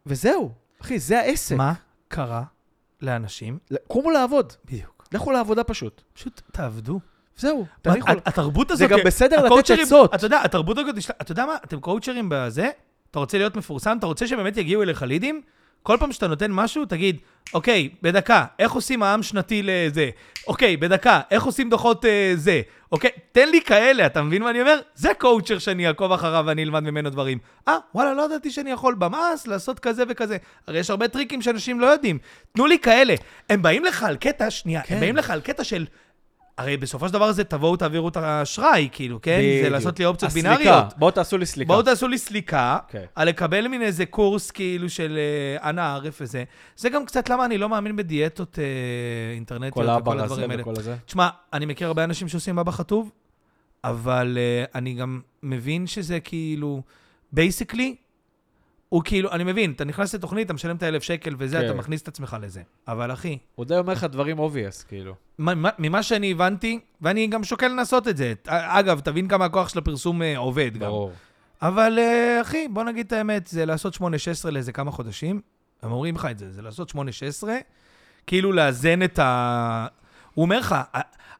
וזהו. אחי, זה העסק. מה קרה לאנשים? קומו לעבוד. בדיוק. לכו לעבודה פשוט. פשוט תעבדו. זהו, התרבות הזאת, זה גם בסדר לתת עצות. אתה יודע, התרבות הזאת, אתה יודע מה, אתם קואוצ'רים בזה, אתה רוצה להיות מפורסם, אתה רוצה שבאמת יגיעו אליך לידים, כל פעם שאתה נותן משהו, תגיד, אוקיי, בדקה, איך עושים העם שנתי לזה? אוקיי, בדקה, איך עושים דוחות זה? אוקיי, תן לי כאלה, אתה מבין מה אני אומר? זה קואוצ'ר שאני אעקוב אחריו ואני אלמד ממנו דברים. אה, וואלה, לא ידעתי שאני יכול במעש לעשות כזה וכזה. הרי יש הרבה טריקים שאנשים לא יודעים. תנו לי כאלה. הם באים לך על קטע, שנייה, הם באים לך על קטע של הרי בסופו של דבר זה תבואו תעבירו את האשראי, כאילו, כן? זה לעשות לי אופציות בינאריות. בואו תעשו לי סליקה. בואו תעשו לי סליקה, על לקבל מין איזה קורס, כאילו, של אנה ערף וזה. זה גם קצת למה אני לא מאמין בדיאטות אינטרנטיות וכל הדברים האלה. תשמע, אני מכיר הרבה אנשים שעושים בבא חטוב, אבל אני גם מבין שזה כאילו, בייסיקלי, הוא כאילו, אני מבין, אתה נכנס לתוכנית, אתה משלם את האלף שקל וזה, כן. אתה מכניס את עצמך לזה. אבל אחי... הוא די אומר לך דברים obvious, כאילו. ממה שאני הבנתי, ואני גם שוקל לנסות את זה. אגב, תבין כמה הכוח של הפרסום עובד גם. ברור. אבל אחי, בוא נגיד את האמת, זה לעשות שמונה שש עשרה לאיזה כמה חודשים, הם אומרים לך את זה, זה לעשות שמונה שש עשרה, כאילו לאזן את ה... הוא אומר לך,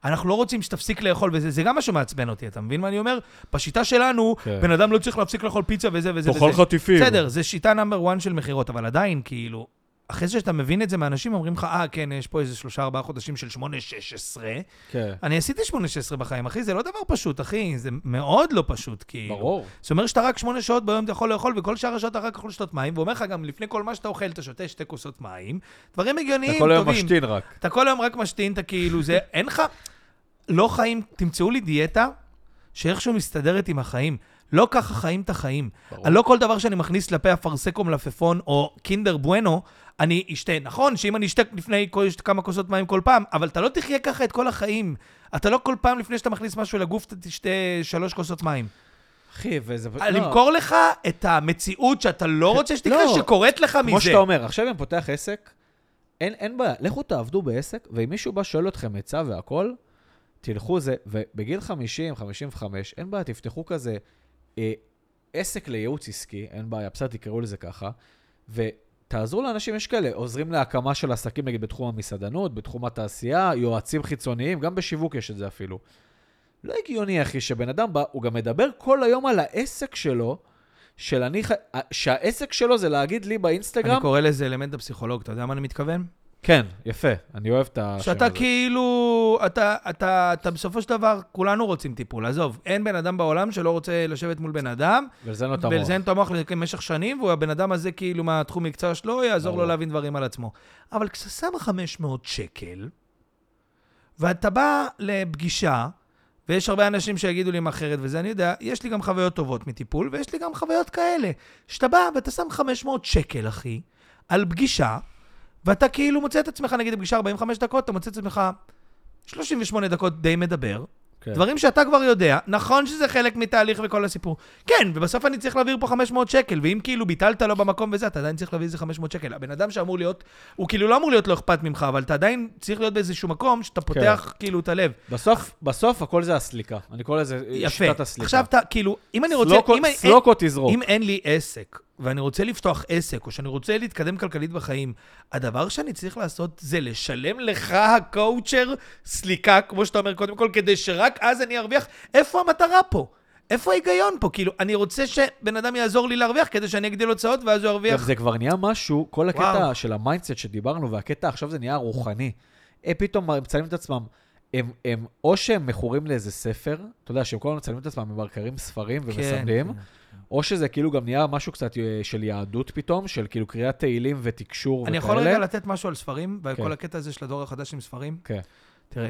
אנחנו לא רוצים שתפסיק לאכול, וזה גם משהו מעצבן אותי, אתה מבין מה אני אומר? בשיטה שלנו, בן אדם לא צריך להפסיק לאכול פיצה וזה וזה וזה. תאכל חטיפים. בסדר, זה שיטה נאמבר וואן של מחירות, אבל עדיין, כאילו, אחרי שאתה מבין את זה מהאנשים, אומרים לך, אה, כן, יש פה איזה שלושה, ארבעה חודשים של שמונה שש עשרה. אני עשיתי שמונה שש עשרה בחיים, אחי, זה לא דבר פשוט, אחי, זה מאוד לא פשוט, כאילו. ברור. זאת אומרת שאתה רק שמונה שעות ביום אתה יכול לאכול, וכל שאר השעות אתה רק יכול לשתות מים, ואומר לך גם לפני כל מה שאתה אוכל, אתה שותה שתי כוסות מים, דברים הגיוניים, טובים. אתה כל היום משתין רק. אתה כל היום רק משתין, אתה כאילו, זה, אין לך, לא חיים, תמצאו לי דיאטה שאיכשהו מסתדרת עם החיים. לא ככה חיים את החיים. לא כל דבר שאני מכניס לפה הפרסקום, לפפון, או קינדר בואנו, אני אשתה. נכון, שאם אני אשתה לפני כמה כוסות מים כל פעם, אבל אתה לא תחיה ככה את כל החיים. אתה לא כל פעם לפני שאתה מכניס משהו לגוף, אתה תשתה שלוש כוסות מים. אחי, וזה... למכור לך את המציאות שאתה לא רוצה שתקרה, שקוראת לך מזה. כמו שאתה אומר, עכשיו אם פותח עסק, אין בעיה. לכו תעבדו בעסק, ואם מישהו בא שואל אתכם עצה והכל, תלכו זה, ובגיל חמישים, חמישים וחמש, אין בעיה, תפתחו כזה עסק לייעוץ עסקי, אין בעיה, בסדר, תקראו לזה ככה, ותעזרו לאנשים, יש כאלה, עוזרים להקמה של עסקים, נגיד בתחום המסעדנות, בתחום התעשייה, יועצים חיצוניים, גם בשיווק יש את זה אפילו. לא הגיוני, אחי, שבן אדם בא, הוא גם מדבר כל היום על העסק שלו, של אני, שהעסק שלו זה להגיד לי באינסטגרם. אני קורא לזה אלמנט הפסיכולוג, אתה יודע מה אני מתכוון? כן, יפה, אני אוהב את השם הזה. שאתה כאילו, אתה, אתה, אתה בסופו של דבר, כולנו רוצים טיפול, עזוב, אין בן אדם בעולם שלא רוצה לשבת מול בן אדם, ולזיין את המוח. ולזיין את המוח למשך שנים, והבן אדם הזה כאילו מהתחום מקצוע שלו, יעזור לו להבין דברים על עצמו. אבל כששם חמש מאות שקל, ואתה בא לפגישה, ויש הרבה אנשים שיגידו לי מאחרת, וזה אני יודע, יש לי גם חוויות טובות מטיפול, ויש לי גם חוויות כאלה. שאתה בא ואתה שם חמש מאות שקל, אחי, על פגישה, ואתה כאילו מוצא את עצמך, נגיד, בפגישה ארבעים וחמש דקות, אתה מוצא את עצמך שלושים ושמונה דקות די מדבר. כן. דברים שאתה כבר יודע, נכון שזה חלק מתהליך וכל הסיפור. כן, ובסוף אני צריך להעביר פה חמש מאות שקל, ואם כאילו ביטלת לו במקום וזה, אתה עדיין צריך להביא איזה חמש מאות שקל. הבן אדם שאמור להיות, הוא כאילו לא אמור להיות לא אכפת ממך, אבל אתה עדיין צריך להיות באיזשהו מקום שאתה פותח כן. כאילו את הלב. בסוף, בסוף הכל זה הסליקה. אני קורא לזה שיטת הסליקה. עכשיו אתה, כאילו, אם אני רוצה... סלוקו, אם סלוקו תזרוק. אם אין לי עסק, ואני רוצה לפתוח עסק, או שאני רוצה להתקדם כלכלית בחיים, הדבר שאני צריך לעשות זה לשלם לך, הקואוצ'ר, סליקה, כמו שאתה אומר קודם כל, כדי שרק אז אני ארוויח. איפה המטרה פה? איפה ההיגיון פה? כאילו, אני רוצה שבן אדם יעזור לי להרוויח, כדי שאני אגדיל הוצאות, ואז הוא ירוויח. זה כבר נהיה משהו, כל הקטע של המיינדסט שדיברנו, והקטע עכשיו זה נהיה רוחני. פתאום הם מצלמים את עצמם. הם, הם, או שהם מכורים לאיזה ספר, אתה יודע, שהם כולם מצלמים את עצמם, הם מרקרים ספרים ומסמלים, או שזה כאילו גם נהיה משהו קצת של יהדות פתאום, של כאילו קריאת תהילים ותקשור וכאלה. אני יכול רגע לתת משהו על ספרים, ועל כל הקטע הזה של הדור החדש עם ספרים. כן. תראה,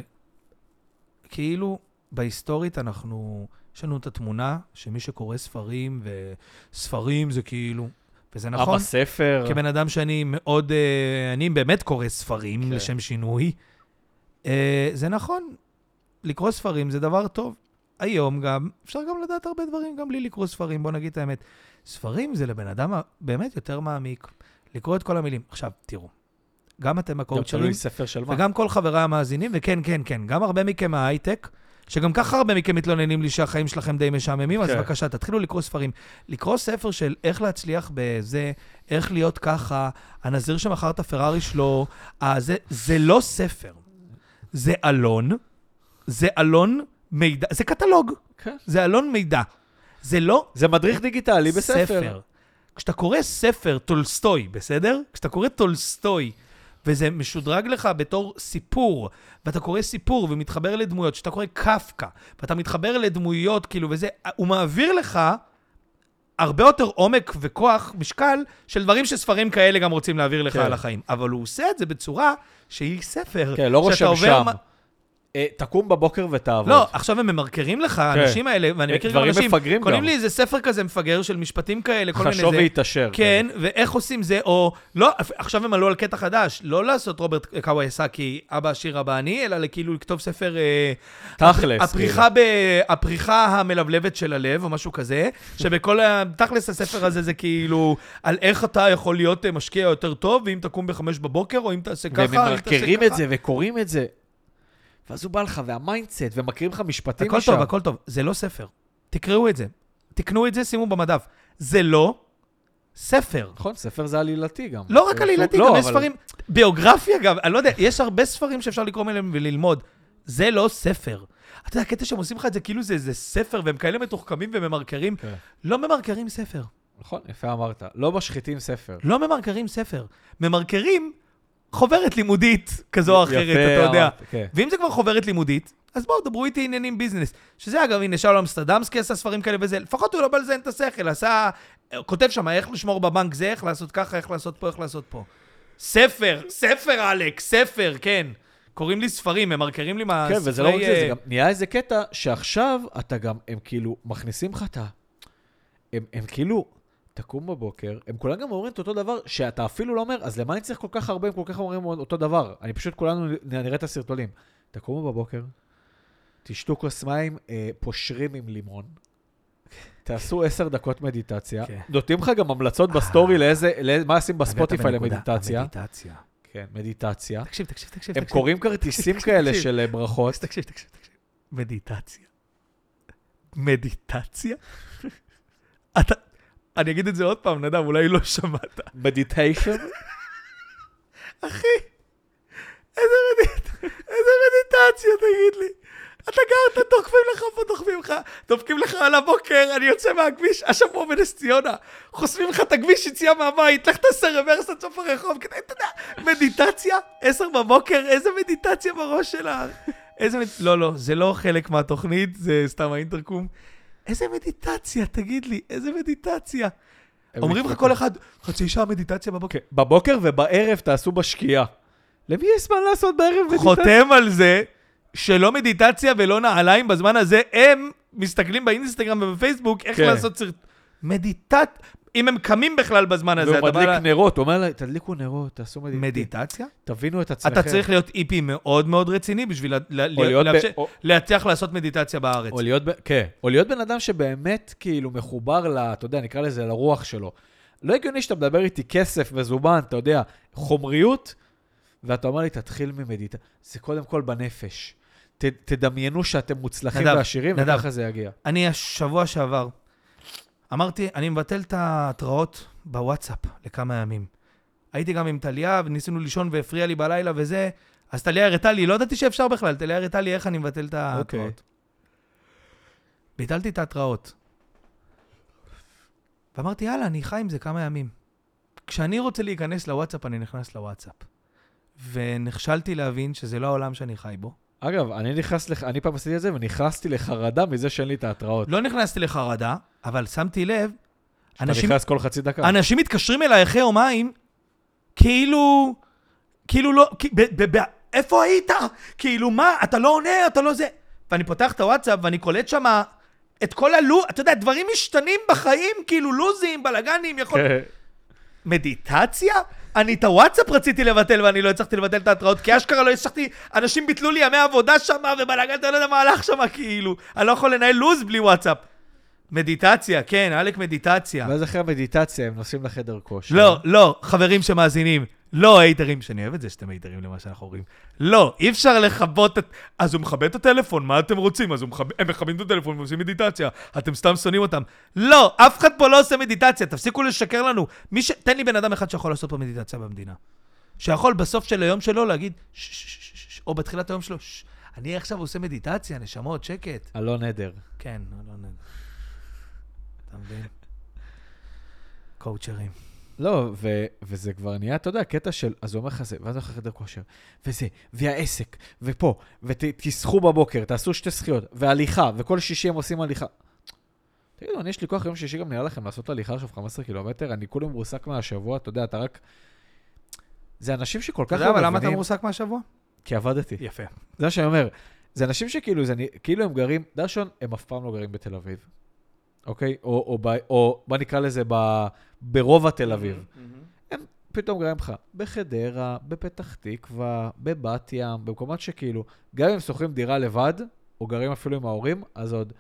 כאילו בהיסטורית אנחנו, יש לנו את התמונה, שמי שקורא ספרים, וספרים זה כאילו... וזה נכון, כבן אדם שאני מאוד, אני באמת קורא ספרים לשם שינוי, זה נכון, לקרוא ספרים זה דבר טוב. היום גם, אפשר גם לדעת הרבה דברים, גם בלי לקרוא ספרים, בוא נגיד את האמת. ספרים זה לבן אדם באמת יותר מעמיק, לקרוא את כל המילים. עכשיו, תראו, גם אתם הקורצ'רים, וגם כל חברי המאזינים, וכן, כן, כן, גם הרבה מכם מההייטק, שגם ככה הרבה מכם מתלוננים לי שהחיים שלכם די משעממים, אז בבקשה, תתחילו לקרוא ספרים. לקרוא ספר של איך להצליח בזה, איך להיות ככה, הנזיר שמכר את הפרארי שלו, זה לא ספר. זה אלון, זה אלון מידע, זה קטלוג, זה אלון מידע. זה לא... זה מדריך דיגיטלי בספר. כשאתה קורא ספר טולסטוי, בסדר? כשאתה קורא טולסטוי, וזה משודרג לך בתור סיפור, ואתה קורא סיפור ומתחבר לדמויות, כשאתה קורא קפקא, ואתה מתחבר לדמויות, כאילו, וזה, הוא מעביר לך הרבה יותר עומק וכוח, משקל, של דברים שספרים כאלה גם רוצים להעביר לך על החיים. אבל הוא עושה את זה בצורה... שהיא ספר. כן, לא רושם שם. תקום בבוקר ותעבוד. לא, עכשיו הם ממרקרים לך, האנשים האלה, ואני מכיר גם אנשים, קונים לי איזה ספר כזה מפגר של משפטים כאלה, חשוב והתאשר. כן, ואיך עושים זה, או, לא, עכשיו הם עלו על קטע חדש, לא לעשות רוברט קיוסאקי, אבא עשיר אבא אני, אלא כאילו לכתוב ספר, תכלס. הפריחה המלבלבת של הלב, או משהו כזה, שבכל תכלס הספר הזה זה כאילו, על איך אתה יכול להיות משקיע יותר טוב, ואם תקום בחמש בבוקר, או אם תעשה ככה, וממרקרים את זה וקוראים את זה. ואז הוא בא לך, והמיינדסט, ומקרים לך משפטים משם. הכל טוב, הכל טוב. זה לא ספר. תקראו את זה. תקנו את זה, שימו במדף. זה לא ספר. נכון, ספר זה עלילתי גם. לא רק עלילתי, גם יש ספרים. ביוגרפיה גם, אני לא יודע, יש הרבה ספרים שאפשר לקרוא מהם וללמוד. זה לא ספר. אתה יודע, הקטע שהם עושים לך את זה, כאילו זה איזה ספר, והם כאלה מתוחכמים וממרקרים. לא ממרקרים ספר. נכון, יפה אמרת. לא משחיתים ספר. לא ממרקרים ספר. ממרקרים חוברת לימודית כזו או אחרת, אתה יודע. ואם זה כבר חוברת לימודית, אז בואו, דברו איתי עניינים ביזנס. שזה אגב, הנה, שלום סטדמסקי עשה ספרים כאלה וזה, לפחות הוא לא בלזן את השכל, עשה, כותב שם, איך לשמור בבנק זה, איך לעשות ככה, איך לעשות פה, איך לעשות פה. ספר, ספר, אלק, ספר, כן. קוראים לי ספרים, הם מרקרים לי מה... כן, וזה לא רק זה, זה גם נהיה איזה קטע, שעכשיו אתה גם, הם כאילו מכניסים חטא. הם כאילו... תקום בבוקר, הם כולם גם אומרים את אותו דבר, שאתה אפילו לא אומר, אז למה אני צריך כל כך הרבה, הם כל כך אומרים אותו דבר. אני פשוט כולנו נראה את הסרטונים. תקום בבוקר, תשתו כוס מים, אה, פושרים עם לימון, תעשו עשר דקות מדיטציה, נותנים לך גם המלצות בסטורי, לאיזה, לאיזה, מה עושים בספוטיפיי למדיטציה. המדיטציה. כן, מדיטציה. תקשיב, תקשיב, תקשיב. הם קוראים כרטיסים כאלה של ברכות. תקשיב, תקשיב, תקשיב. מדיטציה. מדיטציה? אתה... אני אגיד את זה עוד פעם, נדב, אולי לא שמעת. מדיטיישן? אחי, איזה מדיטציה, תגיד לי. אתה גרת, דוחפים לך פה, דוחפים לך, דופקים לך על הבוקר, אני יוצא מהכביש, השבוע בנס ציונה, חוסמים לך את הכביש, יציאה מהבית, לך תעשה רברס עד סוף הרחוב, כדי, אתה יודע, מדיטציה, עשר בבוקר, איזה מדיטציה בראש שלך, איזה, מד... לא, לא, זה לא חלק מהתוכנית, זה סתם האינטרקום, איזה מדיטציה, תגיד לי, איזה מדיטציה, אומרים לך כל אחד, חצי שעה מדיטציה בבוקר, בבוקר ובערב תעשו בשקיעה, למי יש זמן לעשות בערב מדיטציה? חותם על זה, שלא מדיטציה ולא נעליים בזמן הזה, הם מסתכלים באינסטגרם ובפייסבוק, איך לעשות סרט... מדיטציה, אם הם קמים בכלל בזמן הזה. והוא מדליק נרות, הוא אומר לה, תדליקו נרות, תעשו מדיטציה. מדיטציה? תבינו את עצמכם. אתה צריך להיות איפי מאוד מאוד רציני, בשביל להצליח לעשות מדיטציה בארץ. או להיות בן אדם שבאמת כאילו מחובר ל... אתה יודע, נקרא לזה לרוח שלו. לא הגיוני שאתה מדבר איתי כסף וזובן, אתה יודע, חומריות, ואתה אומר לי, תתחיל ממדיטציה. זה קודם כל בנפש. תדמיינו שאתם מוצלחים ועשירים, וככה זה יגיע. אני השבוע שעבר, אמרתי, אני מבטל את התראות בוואטסאפ לכמה ימים. הייתי גם עם טליה, וניסינו לישון והפריע לי בלילה וזה, אז טליה הראתה לי, לא ידעתי שאפשר בכלל, טליה הראתה לי איך אני מבטל את התראות. ביטלתי את התראות. ואמרתי, יאללה, אני חי עם זה כמה ימים. כשאני רוצה להיכנס לוואטסאפ, אני נכנס לוואטסאפ. ונכשלתי להבין שזה לא העולם שאני חי בו. אגב, אני נכנס לך, אני פעם עשיתי את זה, ונכנסתי לחרדה מזה שאין לי את ההתראות. לא נכנסתי לחרדה, אבל שמתי לב, אנשים... אתה נכנס כל חצי דקה. אנשים מתקשרים אליי אחרי יומיים, כאילו, כאילו לא, ב, ב, ב, איפה היית? כאילו מה? אתה לא עונה, אתה לא זה. ואני פותח את הוואטסאפ, ואני קולט שמה את כל הלו... אתה יודע, דברים משתנים בחיים, כאילו לוזים, בלגנים, יכול... מדיטציה? אני את הוואטסאפ רציתי לבטל, ואני לא הצלחתי לבטל את ההתראות, כי אשכרה לא הצלחתי, אנשים ביטלו לי ימי עבודה שם, ובלגן, אתה לא יודע מה הלך שם, כאילו, אני לא יכול לנהל לוז בלי וואטסאפ. מדיטציה, כן, אלק מדיטציה. ואז אחרי המדיטציה, הם נוסעים לחדר כושר. לא, לא, חברים שמאזינים, לא היתרים, שאני אוהב את זה שאתם היתרים למה שאנחנו רואים. לא, אי אפשר לחבות את... אז הוא מכבד את הטלפון, מה אתם רוצים? אז מכב... הם מכבדים את הטלפון ועושים מדיטציה. אתם סתם שונאים אותם. לא, אף אחד פה לא עושה מדיטציה, תפסיקו לשקר לנו. ש... תן לי בן אדם אחד שיכול לעשות פה מדיטציה במדינה. שיכול בסוף של היום שלו להגיד, ש- ש- ש- ש- ש- או בתחילת היום שלו, ש- אני עכשיו עושה מדיטציה, נשמות, שקט. אלון עדר. כן, אלון עדר. אתה מבין? קואוצ'רים. לא, ו- וזה כבר נהיה, אתה יודע, קטע של, אז הוא אומר לך זה, ואז הוא חדר כושר, וזה, והעסק, ופה, ותסחו בבוקר, תעשו שתי שחיות, והליכה, וכל שישי הם עושים הליכה. תגידו, אני יש לי כוח יום שישי גם נראה לכם לעשות הליכה עכשיו חמישה עשר קילומטר, אני כולם מרוסק מהשבוע, אתה יודע, אתה רק... זה אנשים שכל כך... אבל למה אתה מרוסק מהשבוע? כי עבדתי. יפה. זה מה שאני אומר, זה אנשים שכאילו, זה אני, כאילו הם גרים, דרשון, הם אף פעם לא גרים בתל אביב. אוקיי? או בוא נקרא לזה ברוב התל אביב. הם פתאום גרים לך בחדרה, בפתח תקווה, בבת ים, במקומות שכאילו, גם אם שוכרים דירה לבד, או גרים אפילו עם ההורים, אז עוד,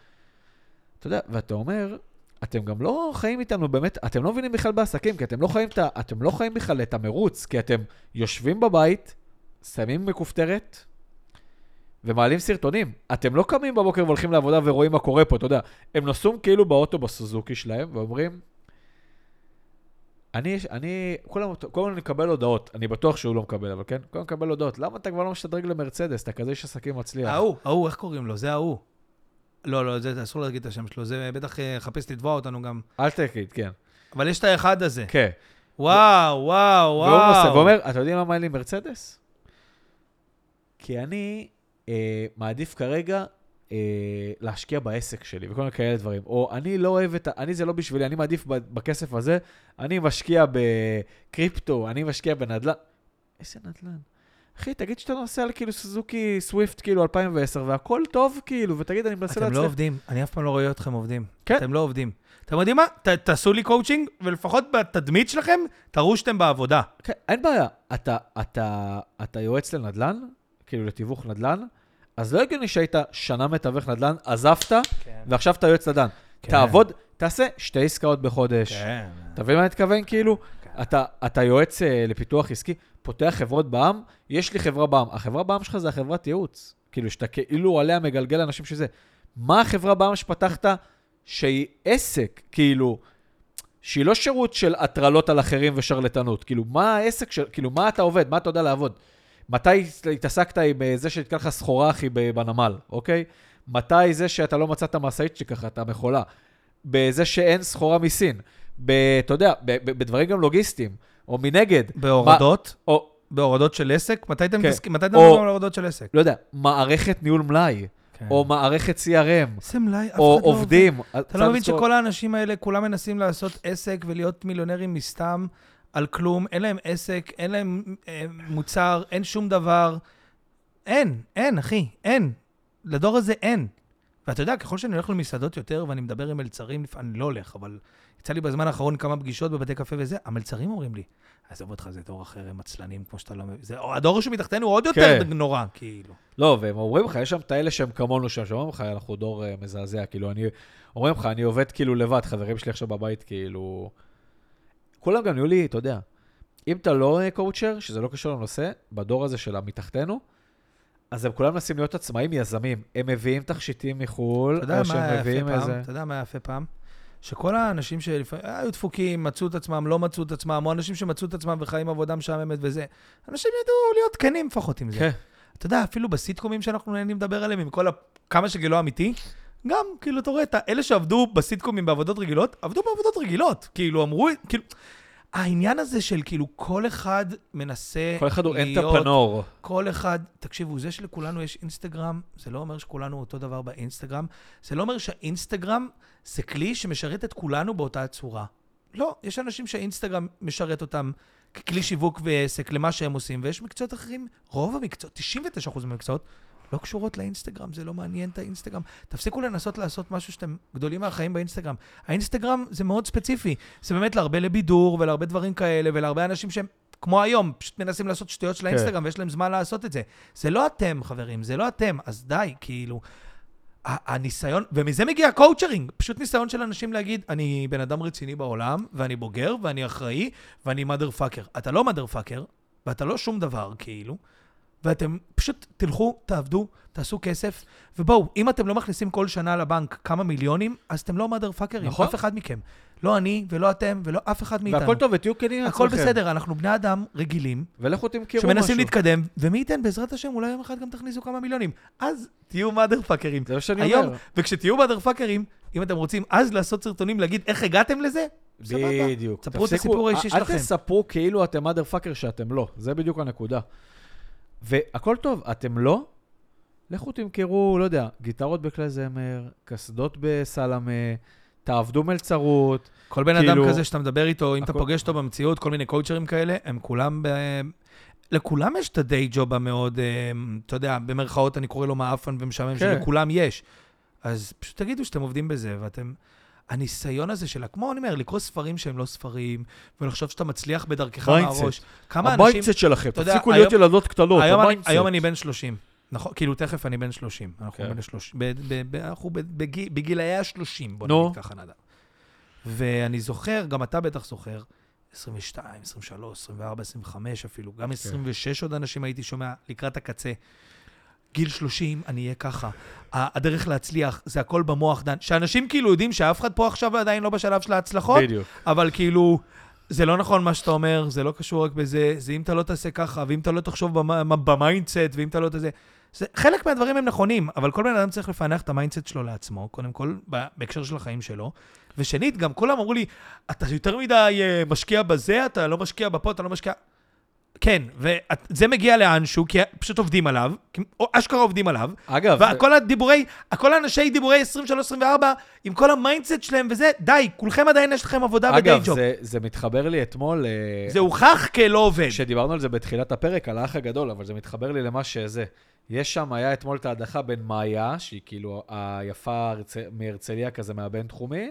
אתה יודע, ואתה אומר, אתם גם לא חיים איתנו באמת, אתם לא מבינים בכלל בעסקים, כי אתם לא חיים, אתם לא חיים בכלל את המרוץ, כי אתם יושבים בבית, שמים מכופתרת, ומעלים סרטונים. אתם לא קמים בבוקר והולכים לעבודה ורואים מה קורה פה, אתה יודע. הם נוסעים כאילו באוטו בסוזוקי שלהם ואומרים, אני, אני, כולם, כולם נקבל הודעות. אני בטוח שהוא לא מקבל, אבל כן, כולם נקבל הודעות. למה אתה כבר לא משתדרג למרצדס? אתה כזה איש עסקים מצליח. ההוא, ההוא, איך קוראים לו? זה ההוא. לא, לא, זה, אסור להגיד את השם שלו. זה בטח חפש לתבוע אותנו גם. אל תגיד, כן. אבל יש את האחד הזה. כן. וואו, וואו, וואו. והוא נוסע, ואומר, אתה יודעים למה אין לי מרצדס? כי אני... מעדיף כרגע להשקיע בעסק שלי, וכל מיני כאלה דברים. או אני לא אוהב את, אני זה לא בשבילי, אני מעדיף בכסף הזה, אני משקיע בקריפטו, אני משקיע בנדל"ן. איזה נדל"ן? אחי, תגיד שאתה נוסע על כאילו סוזוקי סוויפט כאילו אלפיים ועשר, והכל טוב כאילו, ותגיד אני מנסה להצליח. אתם לא עובדים, אני אף פעם לא רואה אתכם עובדים. אתם לא עובדים. אתם יודעים מה? תעשו לי קואוצ'ינג, ולפחות בתדמית שלכם, תראו שאתם בעבודה. אין בעיה. אתה יועץ לנדל"ן? כאילו לתיווך נדל"ן, אז לא הגיוני שהיית שנה מתווך נדל"ן, עזבת, ועכשיו אתה יועץ נדל"ן. תעבוד, תעשה שתי עסקאות בחודש. אתה מבין מה נתכוון? כאילו, אתה יועץ לפיתוח עסקי, פותח חברות בעם, יש לי חברה בעם. החברה בעם שלך זה החברת ייעוץ. כאילו, שאתה כאילו עליה מגלגל אנשים שזה. מה החברה בעם שפתחת שהיא עסק? כאילו, שהיא לא שירות של הטרלות על אחרים ושרלטנות. כאילו, מה העסק של, כאילו, מה אתה עובד? מה אתה יודע לעבוד? מתי התעסקת עם זה שהתקל לך סחורה אחי בנמל, אוקיי? מתי זה שאתה לא מצאת המסעית שככה, אתה מחולה? בזה שאין סחורה מסין. אתה יודע, בדברים גם לוגיסטיים, או מנגד. בהורדות? או... בהורדות של עסק? מתי אתם מתעסקים? מתי אתם מתעסקים בהורדות של עסק? לא יודע, מערכת ניהול מלאי. או מערכת סי אר אם, או עובדים. אתה לא מבין שכל האנשים האלה, כולם מנסים לעשות עסק ולהיות מיליונרים מסתם על כלום, אין להם עסק, אין להם מוצר, אין שום דבר. אין, אין, אחי, אין. לדור הזה אין. ואתה יודע, ככל שאני הולך למסעדות יותר, ואני מדבר עם מלצרים, אני לא הולך, אבל יצא לי בזמן האחרון כמה פגישות בבתי קפה וזה, המלצרים אומרים לי, עזוב אותך, זה דור אחר, הם עצלנים, כמו שאתה לא מבין. הדור שמתחתנו הוא עוד יותר נורא, כאילו. לא, והם אומרים לך, יש שם את האלה שהם כמונו, שאומרים לך, אנחנו דור מזעזע, כאילו, אני, אומרים לך, אני עובד כאילו לבד, חברים שלי עכשיו בבית, כאילו, כולם גם יהיו לי, אתה יודע, אם אתה לא קואוצ'ר, שזה לא קשור לנושא, בדור הזה שלה מתחתנו, אז הם כולם נסים להיות עצמאים יזמים, הם מביאים תכשיטים מחול, אתה יודע מה היה פעם, איזה... אתה יודע מה היה פעם? שכל האנשים שהיו דפוקים, מצאו את עצמם, לא מצאו את עצמם, או אנשים שמצאו את עצמם וחיים עבודה משעממת וזה, אנשים ידעו להיות קנים פחות עם זה. כן. אתה יודע, אפילו בסיטקומים שאנחנו נהנים לדבר עליהם, עם כל ה... כמה שגילו אמיתי, גם, כאילו, אתה רואה, אלה שעבדו בסיטקומים בעבודות רגילות, עבדו בעבודות רגילות, כאילו, אמרו, כאילו... העניין הזה של כאילו כל אחד מנסה... כל אחד הוא אנטרפנור. כל אחד, תקשיבו, זה שלכולנו יש אינסטגרם, זה לא אומר שכולנו אותו דבר באינסטגרם, זה לא אומר שהאינסטגרם זה כלי שמשרת את כולנו באותה הצורה. לא, יש אנשים שהאינסטגרם משרת אותם ככלי שיווק ועסק למה שהם עושים, ויש מקצועות אחרים, רוב המקצועות, תשעים ותשע אחוז מהמקצועות, לא קשורות לאינסטגרם, זה לא מעניין את האינסטגרם. תפסיקו לנסות לעשות משהו שאתם גדולים מהחיים באינסטגרם. האינסטגרם זה מאוד ספציפי. זה באמת להרבה לבידור ולהרבה דברים כאלה ולהרבה אנשים שהם, כמו היום, פשוט מנסים לעשות שטויות של האינסטגרם ויש להם זמן לעשות את זה. זה לא אתם, חברים, זה לא אתם. אז די, כאילו, הניסיון, ומזה מגיע הקואוצ'רינג, פשוט ניסיון של אנשים להגיד, אני בן אדם רציני בעולם, ואני בוגר, ואני אחראי, ואני motherfucker. אתה לא motherfucker, ואתה לא שום דבר, כאילו. ואתם פשוט תלכו, תעבדו, תעשו כסף, ובואו, אם אתם לא מכניסים כל שנה לבנק כמה מיליונים, אז אתם לא מאדר פאקרים, נכון? אף אחד מכם. לא אני, ולא אתם, ולא אף אחד מאיתנו. והכל טוב, ותהיו כנים. הכל בסדר, אנחנו בני אדם רגילים, שמנסים להתקדם, ומי ייתן, בעזרת השם, אולי יום אחד גם תכניסו כמה מיליונים. אז תהיו מאדר פאקרים. זה מה שאני אומר. וכשתהיו מאדר פאקרים, אם אתם רוצים אז לעשות סרטונים, להגיד איך הגעתם לזה, בדיוק. ספרו את הסיפור האישי שלכם. אל תספרו כאילו אתם מאדר פאקר שאתם לא. זה בדיוק הנקודה. והכל טוב, אתם לא? לכו תמכרו, לא יודע, גיטרות בכלי זמר, קסדות בסלמה, תעבדו מלצרות. כל בן כאילו... אדם כזה שאתה מדבר איתו, אם הכל... אתה פוגש אותו במציאות, כל מיני קואוצ'רים כאלה, הם כולם, ב... לכולם יש את הדי ג'וב המאוד, אתה יודע, במרכאות אני קורא לו מאפן ומשמם, כן. שלכולם יש. אז פשוט תגידו שאתם עובדים בזה, ואתם... הניסיון הזה שלה, כמו אני אומר, לקרוא ספרים שהם לא ספרים, ולחשוב שאתה מצליח בדרכך מהראש. המיינדסט שלכם, תפסיקו להיות ילדות קטנות, המיינדסט. היום אני בן שלושים, נכון? כאילו תכף אני בן שלושים. אנחנו בגילאי השלושים, בוא נגיד ככה נדע. ואני זוכר, גם אתה בטח זוכר, עשרים ושתיים, עשרים ושלוש, עשרים וארבע, עשרים וחמש אפילו, גם עשרים ושש עוד אנשים הייתי שומע לקראת הקצה. גיל שלושים, אני אהיה ככה. הדרך להצליח, זה הכל במוח, דן. שאנשים כאילו יודעים שאף אחד פה עכשיו עדיין לא בשלב של ההצלחות, בדיוק. אבל כאילו, זה לא נכון מה שאתה אומר, זה לא קשור רק בזה, זה אם אתה לא תעשה ככה, ואם אתה לא תחשוב במיינדסט, ואם אתה לא תעשה... זה, חלק מהדברים הם נכונים, אבל כל בן אדם צריך לפענח את המיינדסט שלו לעצמו, קודם כל, בהקשר של החיים שלו. ושנית, גם כולם אמרו לי, אתה יותר מדי משקיע בזה, אתה לא משקיע בפה, אתה לא משקיע... כן, וזה מגיע לאנשהו, כי פשוט עובדים עליו, או אשכרה עובדים עליו. אגב. וכל הדיבורי, כל האנשי דיבורי עשרים ושלוש עשרים וארבע, עם כל המיינדסט שלהם וזה, די, כולכם עדיין יש לכם עבודה ודי ג'וב. אגב, זה מתחבר לי אתמול... זה הוכח כלא עובד. שדיברנו על זה בתחילת הפרק, על האח הגדול, אבל זה מתחבר לי למה שזה. יש שם, היה אתמול את ההדחה בין מאיה, שהיא כאילו היפה מהרצליה כזה, מהבין תחומי,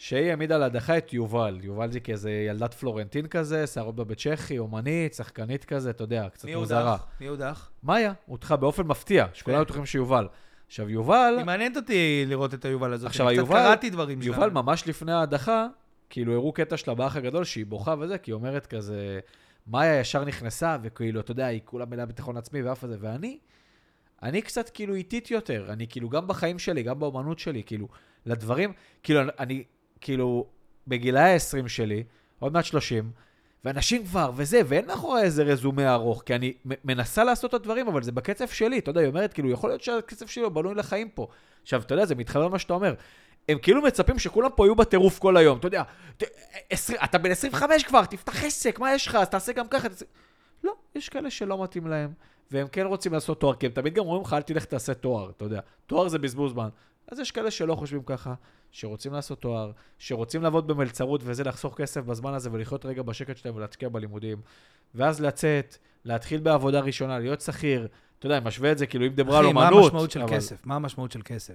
שהיא העמידה להדחה את יובל. יובל זה כאיזה ילדת פלורנטין כזה, שערות בבית צ'כי, אומנית, שחקנית כזה, אתה יודע, קצת מוזרה. מי הודח? מאיה, הודחה באופן מפתיע, שכולם בטוחים שיובל. עכשיו יובל... היא מעניינת אותי לראות את היובל הזאת. עכשיו היובל... קצת קראתי דברים שלנו. יובל ממש לפני ההדחה, כאילו הראו קטע שלה באח הגדול, שהיא בוכה וזה, כי היא אומרת כזה, מאיה ישר נכנסה, וכאילו, אתה יודע, היא כולה מלאה ביטחון עצמי ואף הזה, ואני, אני קצת כאילו איטית יותר. אני כאילו גם בחיים שלי, גם באומנות שלי, כאילו, לדברים, כאילו, אני, כאילו, בגילה העשרים שלי, עוד מעט שלושים, ואנשים כבר, וזה, ואין מאחורי איזה רזומה ארוך, כי אני מנסה לעשות את הדברים, אבל זה בקצב שלי, אתה יודע, היא אומרת, כאילו, יכול להיות שהקצב שלי הוא בלוי לחיים פה. עכשיו, אתה יודע, זה מתחבר מה שאתה אומר. הם כאילו מצפים שכולם פה יהיו בטירוף כל היום, אתה יודע, אתה בן עשרים וחמש כבר, תפתח עסק, מה יש לך, אז תעשה גם ככה, לא, יש כאלה שלא מתאים להם, והם כן רוצים לעשות תואר, כי הם תמיד גם רואים לך, אל תלך תעשה תואר, אתה יודע, תואר זה בזבוז זמן, אז יש כאלה שלא חושבים ככה, שרוצים לעשות תואר, שרוצים לעבוד במלצרות, וזה לחסוך כסף בזמן הזה, ולחיות רגע בשקט שלהם, ולהתקיע בלימודים, ואז לצאת, להתחיל בעבודה ראשונה, להיות שכיר, אתה יודע, משווה את זה, כאילו אם דברה לו מנות. מה המשמעות של כסף? מה המשמעות של כסף?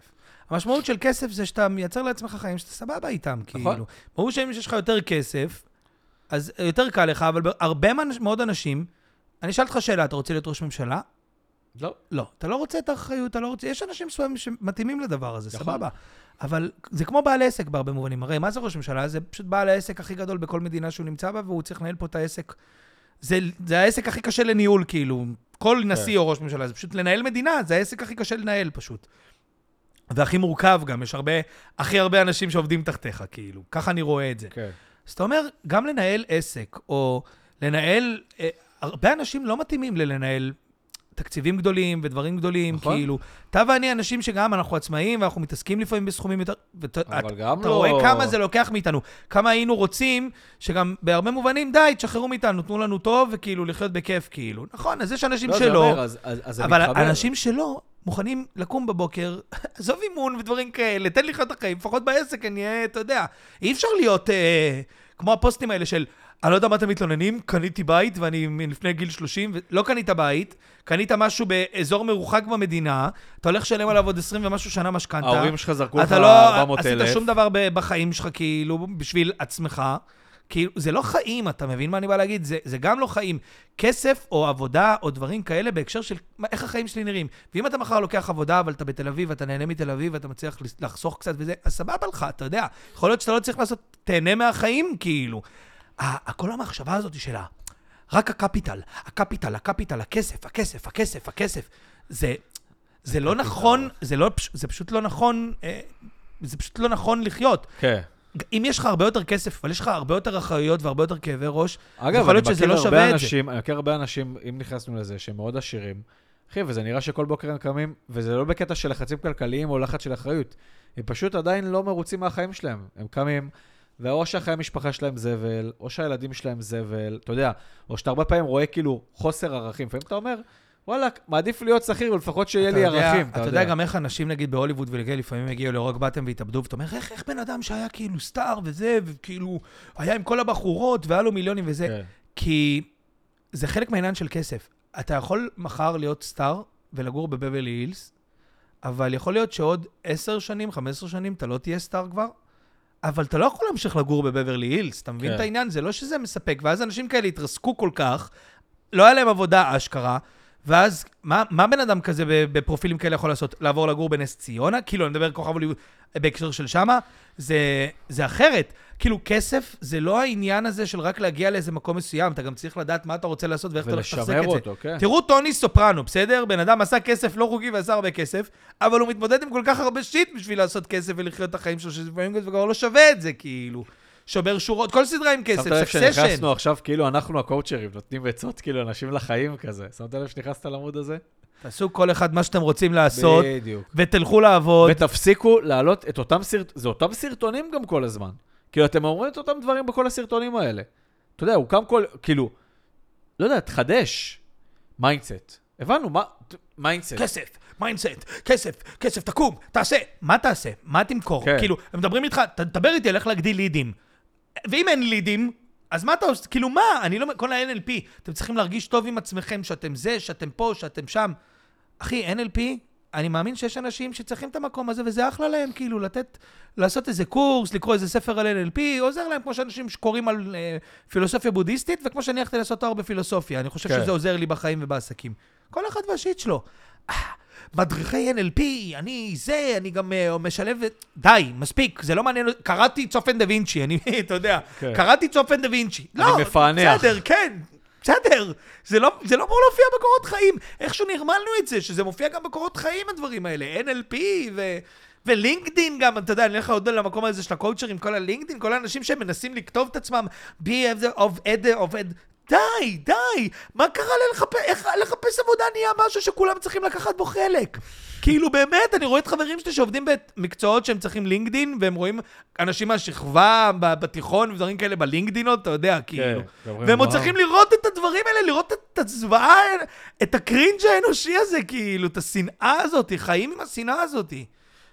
המשמעות של כסף זה שאתה מייצר לעצמך חיים שאתה סבבה איתם, כאילו. ברור שאם יש לך יותר כסף, אז יותר קל לך, אבל הרבה מאוד אנשים, אני שאלת לך שאלה, אתה רוצה להיות ראש ממשלה? לא. לא, אתה לא רוצה את האחריות, אתה לא רוצה, יש אנשים שמתאימים לדבר הזה, סבבה. אבל זה כמו בעל עסק בהרבה מובנים. הרי מה זה ראש ממשלה? זה פשוט בעל העסק הכי גדול בכל מדינה שהוא נמצא בה, והוא צריך לנהל פה את העסק. זה, זה העסק הכי קשה לניהול, כאילו. כל נשיא או ראש ממשלה, זה פשוט לנהל מדינה, זה העסק הכי קשה לנהל פשוט. והכי מורכב גם, יש הרבה, הכי הרבה אנשים שעובדים תחתיך, כאילו. ככה אני רואה את זה. אז אתה אומר, גם לנהל עסק, או לנהל, הרבה אנשים לא מתאימים ללנהל תקציבים גדולים ודברים גדולים, כאילו. אתה ואני אנשים שגם אנחנו עצמאים, ואנחנו מתעסקים לפעמים בסכומים יותר, ואתה רואה כמה זה לוקח מאיתנו, כמה היינו רוצים, שגם בהרבה מובנים, די, תשחררו מאיתנו, תנו לנו טוב, וכאילו לחיות בכיף, כאילו. נכון, אז יש אנשים שלא, אבל אנשים שלא מוכנים לקום בבוקר, עזוב אימון ודברים כאלה, תן לחיות החיים, לפחות בעסק, אני אהיה, אתה יודע, אי אפשר להיות כמו הפוסטים האלה של אני לא יודע מה אתם מתלוננים, קניתי בית, ואני לפני גיל שלושים, לא קנית בית, קנית משהו באזור מרוחק במדינה, אתה הולך שלם עליו עוד עשרים ומשהו שנה משכנתה. ההורים שלך זרקו לך ארבע מאות אלף. עשית שום דבר בחיים שלך, כאילו, בשביל עצמך. כאילו, זה לא חיים, אתה מבין מה אני בא להגיד? זה, זה גם לא חיים. כסף או עבודה או דברים כאלה בהקשר של איך החיים שלי נראים. ואם אתה מחר לוקח עבודה, אבל אתה בתל אביב, אתה נהנה מתל אביב, אתה מצליח לחסוך קצת וזה, אז סבבה לך, אתה יודע. יכול להיות שאתה לא צריך לעשות, תהנה מהחיים, כאילו. כל המחשבה הזאת שלה, רק הקפיטל, הקפיטל, הקפיטל, הכסף, הכסף, הכסף, הכסף, זה, זה לא נכון, זה לא, זה פשוט לא נכון, זה פשוט לא נכון לחיות. כן. אם יש לך הרבה יותר כסף, אבל יש לך הרבה יותר אחריות והרבה יותר כאבי ראש, אגב, אני מכיר הרבה אנשים, אם נכנסנו לזה, שהם מאוד עשירים, אחי, וזה נראה שכל בוקר הם קמים, וזה לא בקטע של לחצים כלכליים או לחץ של אחריות, הם פשוט עדיין לא מרוצים מהחיים שלהם, הם קמים, ואו שהחיי המשפחה שלהם זבל, או שהילדים שלהם זבל, אתה יודע, או שאתה הרבה פעמים רואה כאילו חוסר ערכים, לפעמים אתה אומר, וואלה, מעדיף להיות שכיר, ולפחות שיהיה לי ערכים. אתה יודע גם איך אנשים, נגיד, בהוליווד ולגלל, לפעמים הגיעו לרוק בטם והתאבדו, ואתה אומר, איך בן אדם שהיה כאילו סטאר וזה, וכאילו, היה עם כל הבחורות, והיה לו מיליונים וזה, כי זה חלק מהעניין של כסף. אתה יכול מחר להיות סטאר ולגור בבבל הילס, אבל יכול להיות שעוד עשר שנים, חמש עשרה שנים, אתה לא תהיה סטאר כבר. אבל אתה לא יכול להמשיך לגור בבברלי הילס, אתה מבין את העניין? זה לא שזה מספק, ואז אנשים כאלה התרסקו כל כך, לא היה להם עבודה אשכרה, ואז מה בן אדם כזה בפרופילים כאלה יכול לעשות? לעבור לגור בנס ציונה? כאילו, אני מדבר כוכב בהקשר של שמה, זה אחרת. כאילו, כסף זה לא העניין הזה של רק להגיע לאיזה מקום מסוים, אתה גם צריך לדעת מה אתה רוצה לעשות ואיך אתה הולך תחזק את זה. תראו טוני סופרנו, בסדר? בן אדם עשה כסף לא חוקי ועשה הרבה כסף, אבל הוא מתמודד עם כל כך הרבה שיט בשביל לעשות כסף ולחיות את החיים שלו, שכבר לא שווה את זה, כאילו. שובר שורות, כל סדרה עם כסף, סקסשן. שנכנסנו עכשיו, כאילו אנחנו הקואוצ'רים, נותנים עצות, כאילו, אנשים לחיים כזה. שמת לב שנכנסת לעמוד הזה? תעשו כל אחד מה שאתם רוצים לעשות, בדיוק. ותלכו לעבוד. ותפסיקו לעלות את אותם סרטונים, זה אותם סרטונים גם כל הזמן. כאילו, אתם אומרים את אותם דברים בכל הסרטונים האלה. אתה יודע, הוא קם כל, כאילו, לא יודע, תחדש. מיינדסט. הבנו, מה? מיינדסט. כסף. מיינדסט, כסף, כסף, תקום, תעשה. מה תעשה? מה תמכור? כאילו, הם מדברים איתך, תדבר איתי, הלך להגדיל לידים. ואם אין לידים, אז מה אתה עושה? כאילו מה? אני לא... כל ה-אן אל פי, אתם צריכים להרגיש טוב עם עצמכם, שאתם זה, שאתם פה, שאתם שם. אחי, אן אל פי, אני מאמין שיש אנשים שצריכים את המקום הזה, וזה אחלה להם, כאילו, לתת, לעשות איזה קורס, לקרוא איזה ספר על אן אל פי, עוזר להם, כמו שאנשים שקוראים על אה, פילוסופיה בודיסטית, וכמו שאני הלכתי לעשות תואר בפילוסופיה. אני חושב כן. שזה עוזר לי בחיים ובעסקים. כל אחד והשיט שלו. מדריכי אן אל פי, אני זה, אני גם משלב, די, מספיק, זה לא מעניין, קראתי צופן דה וינצ'י, אני, אתה יודע, קראתי צופן דה וינצ'י, לא, בסדר, כן, בסדר, זה לא אמור להופיע בקורות חיים, איכשהו נרמלנו את זה, שזה מופיע גם בקורות חיים הדברים האלה, אן אל פי ולינקדין גם, אתה יודע, אני הולך עוד למקום הזה של הקואוצ'רים, כל הלינקדין, כל האנשים שמנסים לכתוב את עצמם, be of ed, of ed, די, די, מה קרה לחפש עבודה נהיה משהו שכולם צריכים לקחת בו חלק? כאילו באמת, אני רואה את חברים שלי שעובדים במקצועות שהם צריכים לינקדין, והם רואים אנשים מהשכבה, בתיכון, ודברים כאלה בלינקדינות, אתה יודע, כאילו. והם עוד צריכים לראות את הדברים האלה, לראות את הצבעה, את הקרינג' האנושי הזה, כאילו, את השנאה הזאת, חיים עם השנאה הזאת.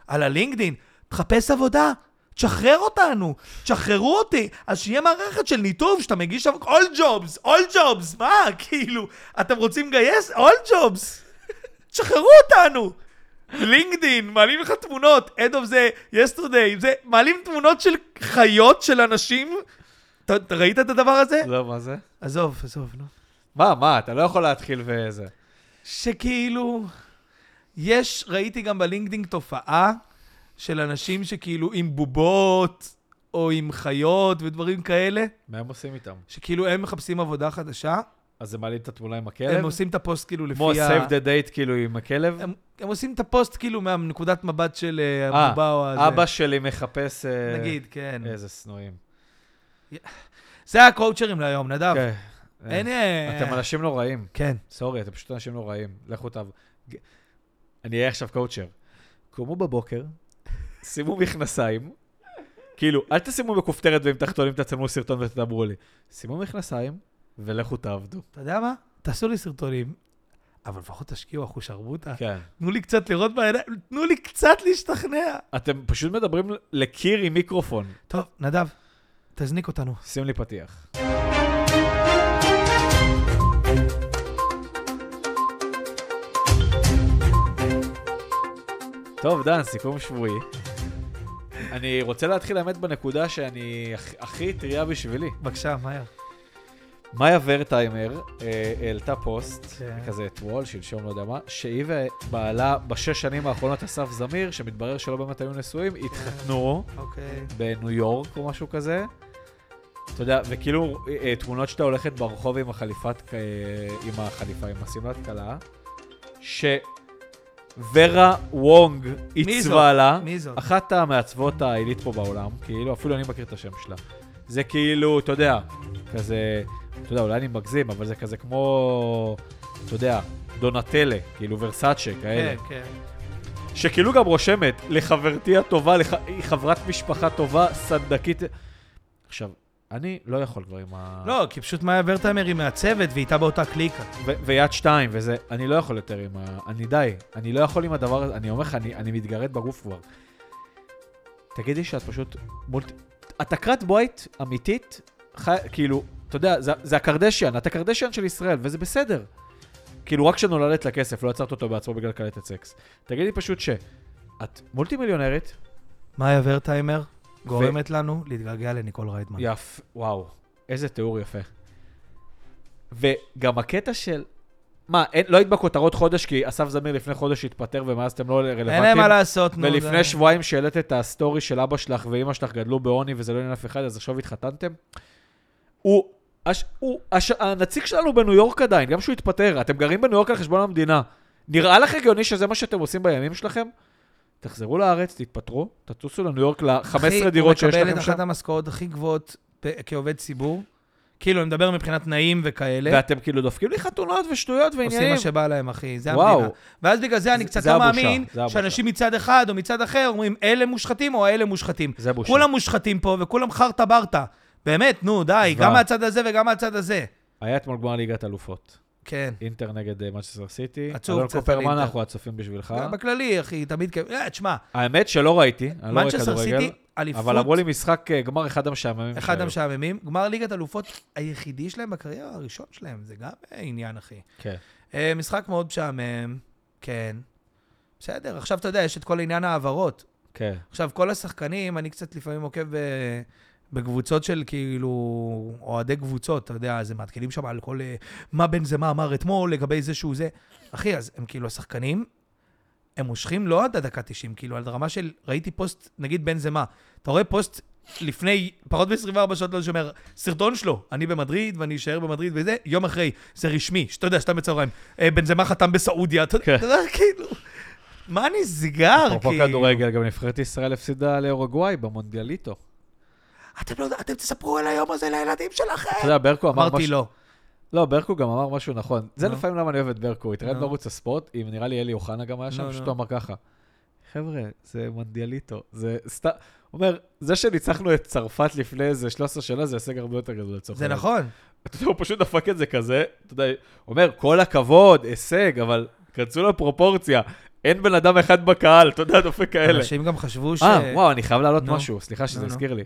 על הלינקדין, תחפש עבודה. תשחרר אותנו, תשחררו אותי, אז שיהיה מערכת של ניתוב, שאתה מגיש all jobs, all jobs, מה? כאילו, אתם רוצים גייס? all jobs, תשחררו אותנו. לינקדין, מעלים לך תמונות, end of the yesterday, זה, מעלים תמונות של חיות של אנשים, אתה, אתה ראית את הדבר הזה? לא, מה זה? עזוב, עזוב, לא. מה, מה, אתה לא יכול להתחיל וזה. שכאילו, יש, ראיתי גם בלינקדין תופעה, של אנשים שכאילו עם בובות, או עם חיות ודברים כאלה. מה הם עושים איתם? שכאילו הם מחפשים עבודה חדשה. אז הם מעלים את התמונה עם הכלב? הם עושים את הפוסט כאילו לפי ה... כמו ה-Save the Date כאילו עם הכלב? הם, הם עושים את הפוסט כאילו מהנקודת מבט של 아, הבובה או הזה. אבא שלי מחפש... נגיד, כן. איזה סנועים. זה הקואוצ'רים להיום, נדב. כן. אין... אתם אנשים לא רעים. כן. סורי, אתם פשוט אנשים לא רעים. לכו תעב... אני אהיה עכשיו קואוצ'ר. קומו בבוקר. שימו מכנסיים, כאילו, אל תשימו בכופתרת ועם תחתונים, תצלמו סרטון ותדברו לי. שימו מכנסיים ולכו תעבדו. אתה יודע מה? תעשו לי סרטונים, אבל לפחות תשקיעו אחוש ערבותה. כן. תנו לי קצת לראות בעיניים, תנו לי קצת להשתכנע. אתם פשוט מדברים לקיר עם מיקרופון. טוב, נדב, תזניק אותנו. שים לי פתיח. טוב, דן, סיכום שבועי. אני רוצה להתחיל האמת בנקודה שאני הכי טריה בשבילי. בבקשה, מאיה. מאיה ורטיימר העלתה פוסט, כזה טרול, שלשום לא יודע מה, שהיא ובעלה בשש שנים האחרונות אסף זמיר, שמתברר שלא באמת היו נשואים, התחתנו בניו יורק או משהו כזה. אתה יודע, וכאילו תמונות שאתה הולכת ברחוב עם החליפה, עם השמלת קלה, ש... ורה וונג עיצבה לה, אחת המעצבות העילית פה בעולם, כאילו, אפילו אני מכיר את השם שלה. זה כאילו, אתה יודע, כזה, אתה יודע, אולי אני מגזים, אבל זה כזה כמו, אתה יודע, דונטלה, כאילו ורסאצ'ה, כאלה. כן, כן. שכאילו גם רושמת, לחברתי הטובה, לח... היא חברת משפחה טובה, סנדקית. עכשיו, אני לא יכול כבר עם ה... לא, כי פשוט מאיה ורטיימר היא מהצוות, והיא הייתה באותה קליקה. ו- ויד שתיים, וזה, אני לא יכול יותר עם ה... אני די, אני לא יכול עם הדבר הזה, אני אומר לך, אני, אני מתגרד בגוף כבר. תגידי שאת פשוט... מול... התקרת בוית אמיתית, חי... כאילו, אתה יודע, זה, זה הקרדשיאן, אתה קרדשיאן של ישראל, וזה בסדר. כאילו, רק כשנולדת לכסף, לא יצרת אותו בעצמו בגלל קלטת סקס. תגידי פשוט ש... את מולטי מיליונרית? מאיה ורטיימר? גורמת ו... לנו להתגעגע לניקול ריידמן. יפה, וואו, איזה תיאור יפה. וגם הקטע של... מה, אין, לא היית בכותרות חודש, כי אסף זמיר לפני חודש התפטר, ומאז אתם לא רלוונטיים. אין להם מה לעשות. ולפני זה... שבועיים שאלת את הסטורי של אבא שלך ואמא שלך גדלו בעוני, וזה לא עניין אף אחד, אז עכשיו התחתנתם. הוא, הש, הוא הש, הנציג שלנו בניו יורק עדיין, גם שהוא התפטר, אתם גרים בניו יורק על חשבון המדינה. נראה לך הגיוני שזה מה שאתם עושים בימים שלכם? תחזרו לארץ, תתפטרו, תטוסו לניו יורק ל-חמש עשרה דירות שיש לכם שם. הוא מקבל את אחת המשכורות הכי גבוהות כעובד ציבור. כאילו, אני מדבר מבחינת תנאים וכאלה. ואתם כאילו דופקים לי חתונות ושטויות ועניינים. עושים מה שבא להם, אחי. זה המדינה. ואז בגלל זה אני קצת לא מאמין שאנשים מצד אחד או מצד אחר אומרים, אלה מושחתים או אלה מושחתים. זה בושה. כולם מושחתים פה וכולם חרטה ברטה. באמת, נו, די, גם מהצד הזה וגם מהצד הזה. היה אתמול גמר ליגת אלופות. כן. אינטר נגד מנצ'סטר סיטי. אלון קופרמן, אנחנו הצופים בשבילך. בכללי, אחי, תמיד כיף. תשמע. האמת שלא ראיתי, אני לא רואה כדורגל. אבל אמרו לי משחק גמר אחד המשעממים. אחד המשעממים. גמר ליגת אלופות היחידי שלהם בקריירה הראשון שלהם. זה גם עניין, אחי. כן. משחק מאוד משעמם. כן. בסדר. עכשיו אתה יודע, יש את כל עניין העברות. כן. עכשיו, כל השחקנים, אני קצת לפעמים עוקב בקבוצות של כאילו, אוהדי קבוצות, אתה יודע, אז הם מתחילים שם על כל, מה בן זה מה אמר אתמול, לגבי זה שהוא זה. אחי, אז הם כאילו השחקנים, הם מושכים לא עד הדקה תשעים, כאילו על דרמה של, ראיתי פוסט, נגיד בן זה מה, אתה רואה פוסט לפני, פחות ב-עשרים וארבע שעות לא שומר, סרטון שלו, אני במדריד ואני אשאר במדריד וזה, יום אחרי, זה רשמי, שאתה יודע, שאתה מצהריים, בן זה מה חתם בסעודיה, אתה יודע, כאילו... מה נסגר? אפרופו כדורגל, גם נבחרת ישראל הפסידה לאורוגוואי במונדיאליטו. אתם תספרו על היום הזה לילדים שלכם. אתה יודע, ברקו אמר משהו... אמרתי לא. לא, ברקו גם אמר משהו נכון. זה לפעמים למה אני אוהב את ברקו. התראיין בערוץ הספורט, אם נראה לי אלי אוחנה גם היה שם, פשוט הוא אמר ככה. חבר'ה, זה מונדיאליטו. זה סתם... הוא אומר, זה שניצחנו את צרפת לפני איזה שלוש עשרה שנה, זה הישג הרבה יותר גדול לצורך. זה נכון. אתה יודע, הוא פשוט דפק את זה כזה. אתה יודע, הוא אומר, כל הכבוד, הישג, אבל קצו לפרופורציה. אין בן אדם אחד בקהל, אתה יודע, דופק כאלה. אנשים גם חשבו ש... אה, וואו, אני חייב לעלות משהו, סליחה שזה הזכיר לי.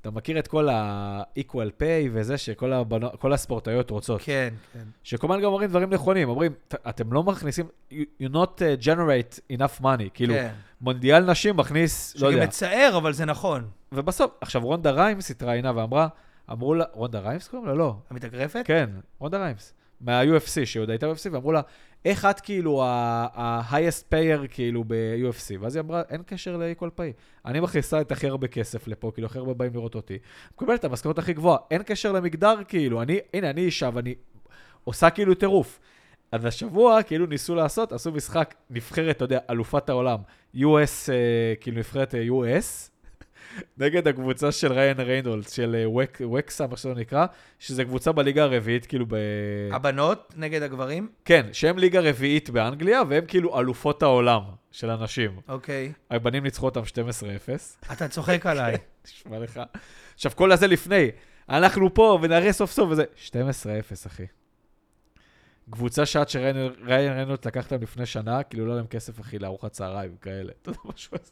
אתה מכיר את כל ה-Equal Pay וזה שכל הספורטאיות רוצות. כן, כן. שכומן גם אומרים דברים נכונים, אומרים, אתם לא מכניסים, you not generate enough money, כאילו, מונדיאל נשים מכניס, לא יודע. שגם מצער, אבל זה נכון. ובסוף, עכשיו רונדה ריימס התראיינה ואמרה, אמרו לה, רונדה ריימס קוראים לה? לא. המתאגרפת? כן, רונדה ריימס. מה-יו אף סי, שהיא עוד הייתה ב-יו אף סי, ואמרו לה, איך את כאילו ה-highest payer כאילו ב-יו אף סי? ואז היא אמרה, אין קשר ל-equal pay. אני מכניסה את הכי הרבה כסף לפה, כאילו הכי הרבה באים לראות אותי. מקבלת את המשכורת הכי גבוהה, אין קשר למגדר כאילו, אני, הנה, אני אישה ואני עושה כאילו טירוף. אז השבוע כאילו ניסו לעשות, עשו משחק נבחרת, אתה יודע, אלופת העולם, יו אס, כאילו נבחרת יו אס, נגד הקבוצה של ריין ריינולדס, של וקסם, איך שלא נקרא, שזה קבוצה בליגה הרביעית, כאילו ב... הבנות נגד הגברים? כן, שהם ליגה רביעית באנגליה, והם כאילו אלופות העולם של אנשים. אוקיי. הבנים ניצחו אותם שתים עשרה אפס. אתה צוחק עליי. תשמע לך. עכשיו, כל הזה לפני, אנחנו פה ונראה סוף סוף, וזה שתים עשרה אפס, אחי. קבוצה שעד שריין ריינולדס לקחתם לפני שנה, כאילו לא להם כסף, אחי, לארוחת צהריים, כאלה. אתה יודע משהו הזה?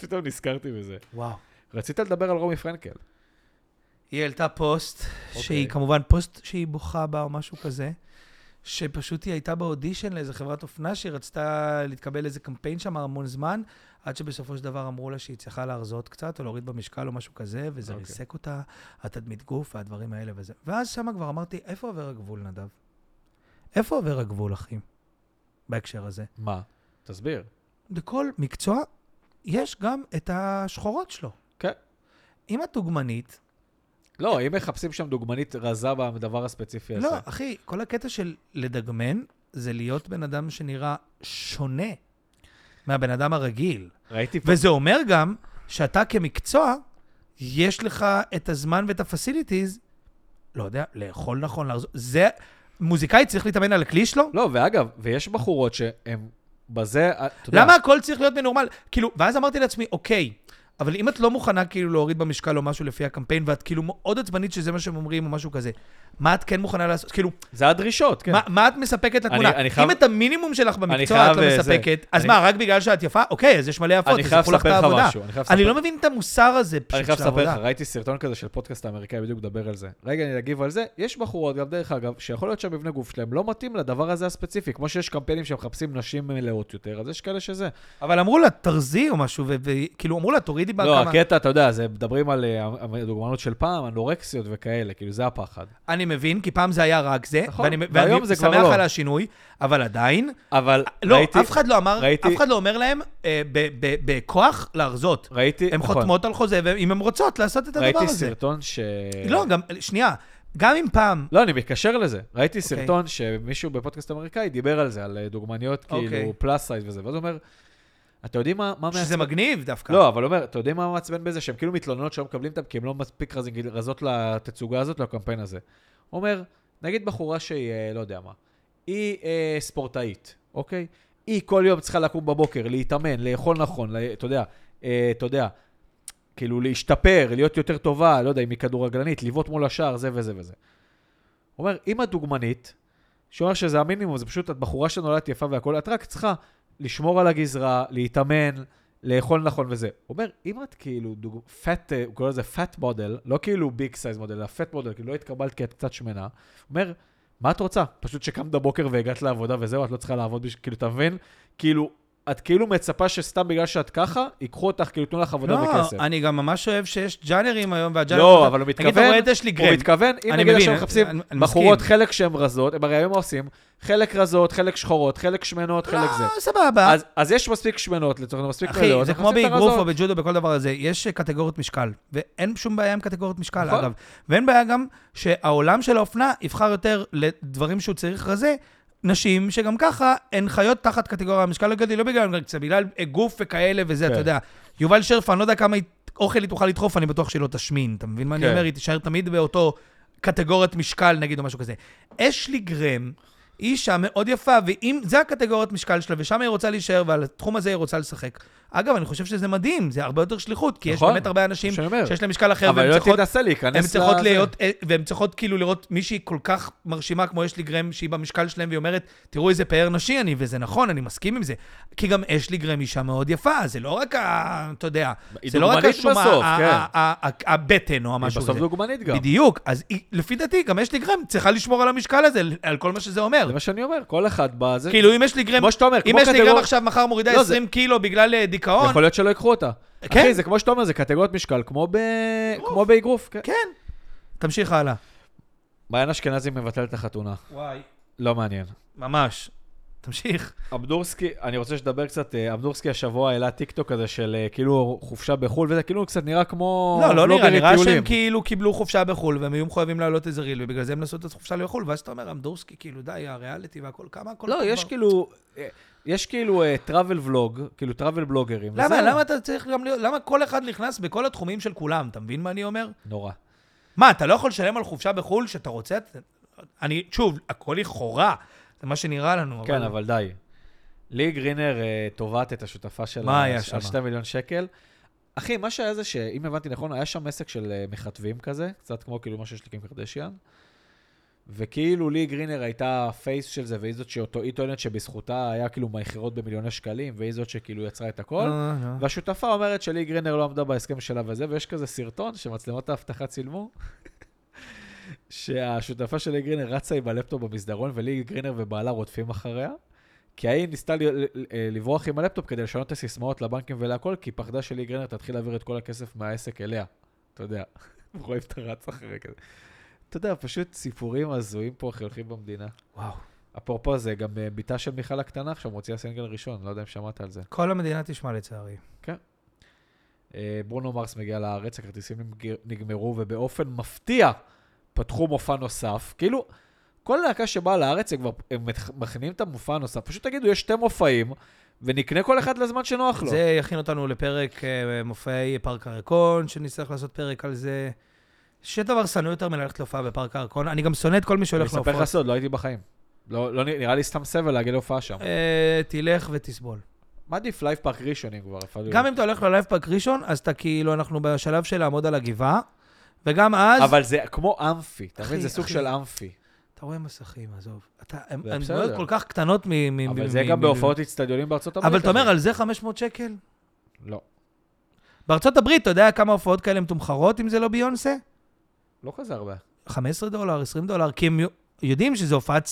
פתאום נזכרתי בזה. וואו. רצית לדבר על רומי פרנקל. היא העלתה פוסט, שהיא כמובן פוסט שהיא בוכה בה או משהו כזה, שפשוט היא הייתה באודישן לאיזה חברת אופנה, שהיא רצתה להתקבל איזה קמפיין שם המון זמן, עד שבסופו של דבר אמרו לה שהיא צריכה להרזות קצת, או להוריד במשקל או משהו כזה, וזה ריסק אותה, התדמית גוף והדברים האלה וזה. ואז שמה כבר אמרתי, איפה עובר הגבול, נדב? איפה עובר הגבול, אחי? בהקשר הזה. מה? תסביר. בכל מקצוע יש גם את השחורות שלו. כן. אם הדוגמנית... לא, אם מחפשים שם דוגמנית רזה בדבר הספציפי הזה. לא, אחי, כל הקטע של לדגמן זה להיות בן אדם שנראה שונה מהבן אדם הרגיל. ראיתי פה. וזה אומר גם שאתה כמקצוע, יש לך את הזמן ואת הפסיליטיז, לא יודע, לאכול נכון, להרזור. זה... מוזיקאי צריך להתאמן על הכלי שלו? לא, ואגב, ויש בחורות שהן... בזה, למה הכל צריך להיות מנורמל? כאילו, ואז אמרתי לעצמי, אוקיי, אבל אם את לא מוכנה כאילו להוריד במשקל או משהו לפי הקמפיין, ואת כאילו מאוד עצבנית שזה מה שהם אומרים או משהו כזה, מה את כן מוכנה לעשות? כאילו, זה הדרישות, כן. מה, מה את מספקת לתמונה? אני, אני חייב... אם את המינימום שלך במקצוע את לא מספקת, זה... אז אני... מה, רק בגלל שאת יפה? אוקיי, אז יש מלא יפות, אז יפו לך את העבודה. משהו, אני, אני לא מבין את המוסר הזה. אני חייב לספר לך, ראיתי סרטון כזה של פודקאסט האמריקאי, בדיוק דבר על זה. רגע, אני אגיב על זה. יש בחורות, גם דרך אגב, שיכול להיות שהמבנה גוף שלהם לא מתאים לדבר הזה הספציפי, כמו שיש קמפיינים שמחפשים נשים מלאות יותר, אז יש כאלה שזה. אבל אמרו לה, תרזי או משהו, וכאילו אמרו לה, תורידי בה כמה... לא, הקטע, אתה יודע, זה מדברים על הדוגמנות של פעם, אנורקסיות וכאלה, כאילו זה הפחד. אני מבין, כי פעם זה היה רק זה, ואני שמח על השינוי, אבל עדיין, לא, אף אחד לא אמר, אף אחד לא אומר להם, בכוח להרזות. הם חותמות על חוזה, ואם הן רוצות לעשות את הדבר הזה. ראיתי סרטון ש... לא, גם, שנייה, גם אם פעם... לא, אני מקשר לזה. ראיתי סרטון שמישהו בפודקאסט אמריקאי דיבר על זה, על דוגמניות כאילו פלאס סייז וזה, ואז הוא אומר... אתה יודעים מה... שזה מגניב דווקא. לא, אבל אומר, אתה יודעים מה מעצבן בזה? שהם כאילו מתלוננות שלא מקבלים אותם, כי הם לא מספיק רזות לתצוגה הזאת, לקמפיין הזה. הוא אומר, נגיד בחורה שהיא, לא יודע מה, היא ספורטאית, אוקיי? היא כל יום צריכה לקום בבוקר, להתאמן, לאכול נכון, אתה יודע, אתה יודע, כאילו להשתפר, להיות יותר טובה, לא יודע, אם היא כדורגלנית, לבעוט מול השער, זה וזה וזה. הוא אומר, אם הדוגמנית, שאומר שזה המינימום, זה פשוט, את בחורה שנולדת יפה והכל, את רק צריכה לשמור על הגזרה, להתאמן, לאכול נכון וזה. הוא אומר, אם את כאילו, פט, הוא קורא לזה פט מודל, לא כאילו ביג סייז מודל, אלא פט מודל, כאילו לא התקבלת כי את קצת שמנה. הוא אומר, מה את רוצה? פשוט שקמת בבוקר והגעת לעבודה וזהו, את לא צריכה לעבוד, כאילו תבין, כאילו, את כאילו מצפה שסתם בגלל שאת ככה, יקחו אותך, כאילו תנו לך עבודה בכסף. לא, אני גם ממש אוהב שיש ג'אנרים היום, והג'אנרים... לא, אבל הוא מתכוון, הוא מתכוון, אם נגיד שהם מחפשים בחורות חלק שהן רזות, הם הרי היום עושים חלק רזות, חלק שחורות, חלק שמנות, חלק זה. לא, סבבה. אז יש מספיק שמנות, לצורך מספיק מלאות. אחי, זה כמו באגרוף או בג'ודו, בכל דבר הזה, יש קטגוריות משקל, ואין שום בעיה עם קטגוריות משקל, אגב. ואין בעיה גם שהעולם של האופנה יבחר יותר לדברים שהוא צריך רזה, נשים שגם ככה הן חיות תחת קטגוריה המשקל הגדול, לא בגלל גרקציה, בגלל גוף וכאלה וזה, אתה יודע. יובל שרף, אני לא יודע כמה אוכל היא תוכל לדחוף, אני בטוח שהיא לא תשמין, אתה מבין מה אני אומר? היא תישאר תמיד באותו קטגוריית משקל, נגיד, או משהו כזה. אשלי גרם, אישה מאוד יפה, ואם זה הקטגוריית משקל שלה, ושם היא רוצה להישאר, ועל התחום הזה היא רוצה לשחק. אגב, אני חושב שזה מדהים, זה הרבה יותר שליחות, כי יש באמת הרבה אנשים שיש להם משקל אחר, והן צריכות כאילו לראות מישהי כל כך מרשימה כמו אשלי גרם, שהיא במשקל שלהם, והיא אומרת, תראו איזה פאר נשי אני, וזה נכון, אני מסכים עם זה. כי גם אשלי גרם אישה מאוד יפה, זה לא רק, אתה יודע, זה לא רק השומה, הבטן או משהו הזה. בסוף דוגמנית גם. בדיוק, אז לפי דעתי, גם אשלי גרם צריכה לשמור על המשקל הזה, על כל מה שזה אומר. זה מה שאני אומר, כל אחד בא זה. כאילו, אם אשלי גרם, אם אשלי גרם עכשיו מחר מורידה עשרים קילו בגלל דיכאון. יכול להיות שלא יקחו אותה. אחי, זה כמו שאתה אומר, זה קטגוריות משקל, כמו באיגרוף. כן. תמשיך הלאה. מעיין אשכנזי מבטל את החתונה. וואי. לא מעניין. ממש. תמשיך. אבדורסקי, אני רוצה שדבר קצת, אבדורסקי השבוע העלה טיקטוק הזה של כאילו חופשה בחול, וזה כאילו קצת נראה כמו... לא, לא נראה, נראה שהם כאילו קיבלו חופשה בחול, והם היו מחויבים לעלות איזה ריל, ובגלל זה הם לעשות את חופשה לחול, ואז אתה אומר, אבדורסקי, כאילו די, הריאליטי והכל, כמה, הכל... לא, יש כאילו... יש כאילו טראבל ולוג, כאילו טראבל בלוגרים. למה, למה אתה צריך גם להיות, למה כל אחד נכנס בכל התחומים של כולם, אתה מבין מה אני אומר? נורא. מה, אתה לא יכול לשלם על חופשה בחול שאתה רוצה? אני, שוב, הכל היא חורה, זה מה שנראה לנו. כן, אבל, אבל די. ליה גרינר תובעת את השותפה שלה על שני מיליון שקל. אחי, מה שהיה זה שאם הבנתי נכון, היה שם עסק של מחטבים כזה, קצת כמו כאילו מה שיש לי כמקרדשיאן. וכאילו ליה גרינר הייתה הפייס של זה, והיא זאת שהיא טוענת שבזכותה היה כאילו מהיחירות במיליוני שקלים, והיא זאת שכאילו יצרה את הכל, והשותפה אומרת שליה גרינר לא עמדה בהסכם שלה וזה, ויש כזה סרטון שמצלמות ההבטחה צילמו, שהשותפה של ליה גרינר רצה עם הלפטופ במסדרון, וליה גרינר ובעלה רודפים אחריה, כי היא ניסתה לברוח עם הלפטופ כדי לשנות את הסיסמאות לבנקים ולהכל, כי פחדה שליה גרינר תתחיל להעביר את כל הכסף מהעסק אליה. אתה יודע, רואים את הרץ אחרי כזה. אתה יודע, פשוט סיפורים הזויים פה חילכים במדינה. וואו. אפרופו זה, גם ביטה של מיכל הקטנה, עכשיו מוציאה סינגל ראשון, לא יודע אם שמעת על זה. כל המדינה תשמע לצערי. כן. ברונו מרס מגיע לארץ, הכרטיסים נגמרו, ובאופן מפתיע פתחו מופע נוסף. כאילו, כל להקה שבאה לארץ, הם כבר מכינים את המופע הנוסף. פשוט תגידו, יש שתי מופעים, ונקנה כל אחד לזמן שנוח לו. זה יכין אותנו לפרק מופעי פארק הריקון, שנצטרך לעשות פרק על זה. שדבר שנו יותר מללכת להופעה בפארק הארקון. אני גם שונא את כל מי שהולך להופעה. אני אספר לך סוד, לא הייתי בחיים. לא, לא, נראה לי סתם סבל להגיע להופעה שם. תלך ותסבול. מה עדיף לייב פארק ראשון אם כבר? גם אם אתה הולך ללייב פארק ראשון, אז אתה כאילו, אנחנו בשלב של לעמוד על הגבעה, וגם אז... אבל זה כמו אמפי, אתה מבין? זה סוג של אמפי. אתה רואה מסכים, עזוב. הן דמויות כל כך קטנות מ... אבל זה גם בהופעות אצטדיונים בארצות הברית. אבל אתה אומר, על זה חמש מאות שקל? לא. בארצות הברית, אתה יודע כמה הופעות כאלה מתומחרות, אם זה לא ביונסה? לא כזה הרבה. חמישה עשר דולר, עשרים דולר, כי הם יודעים שזה הופעת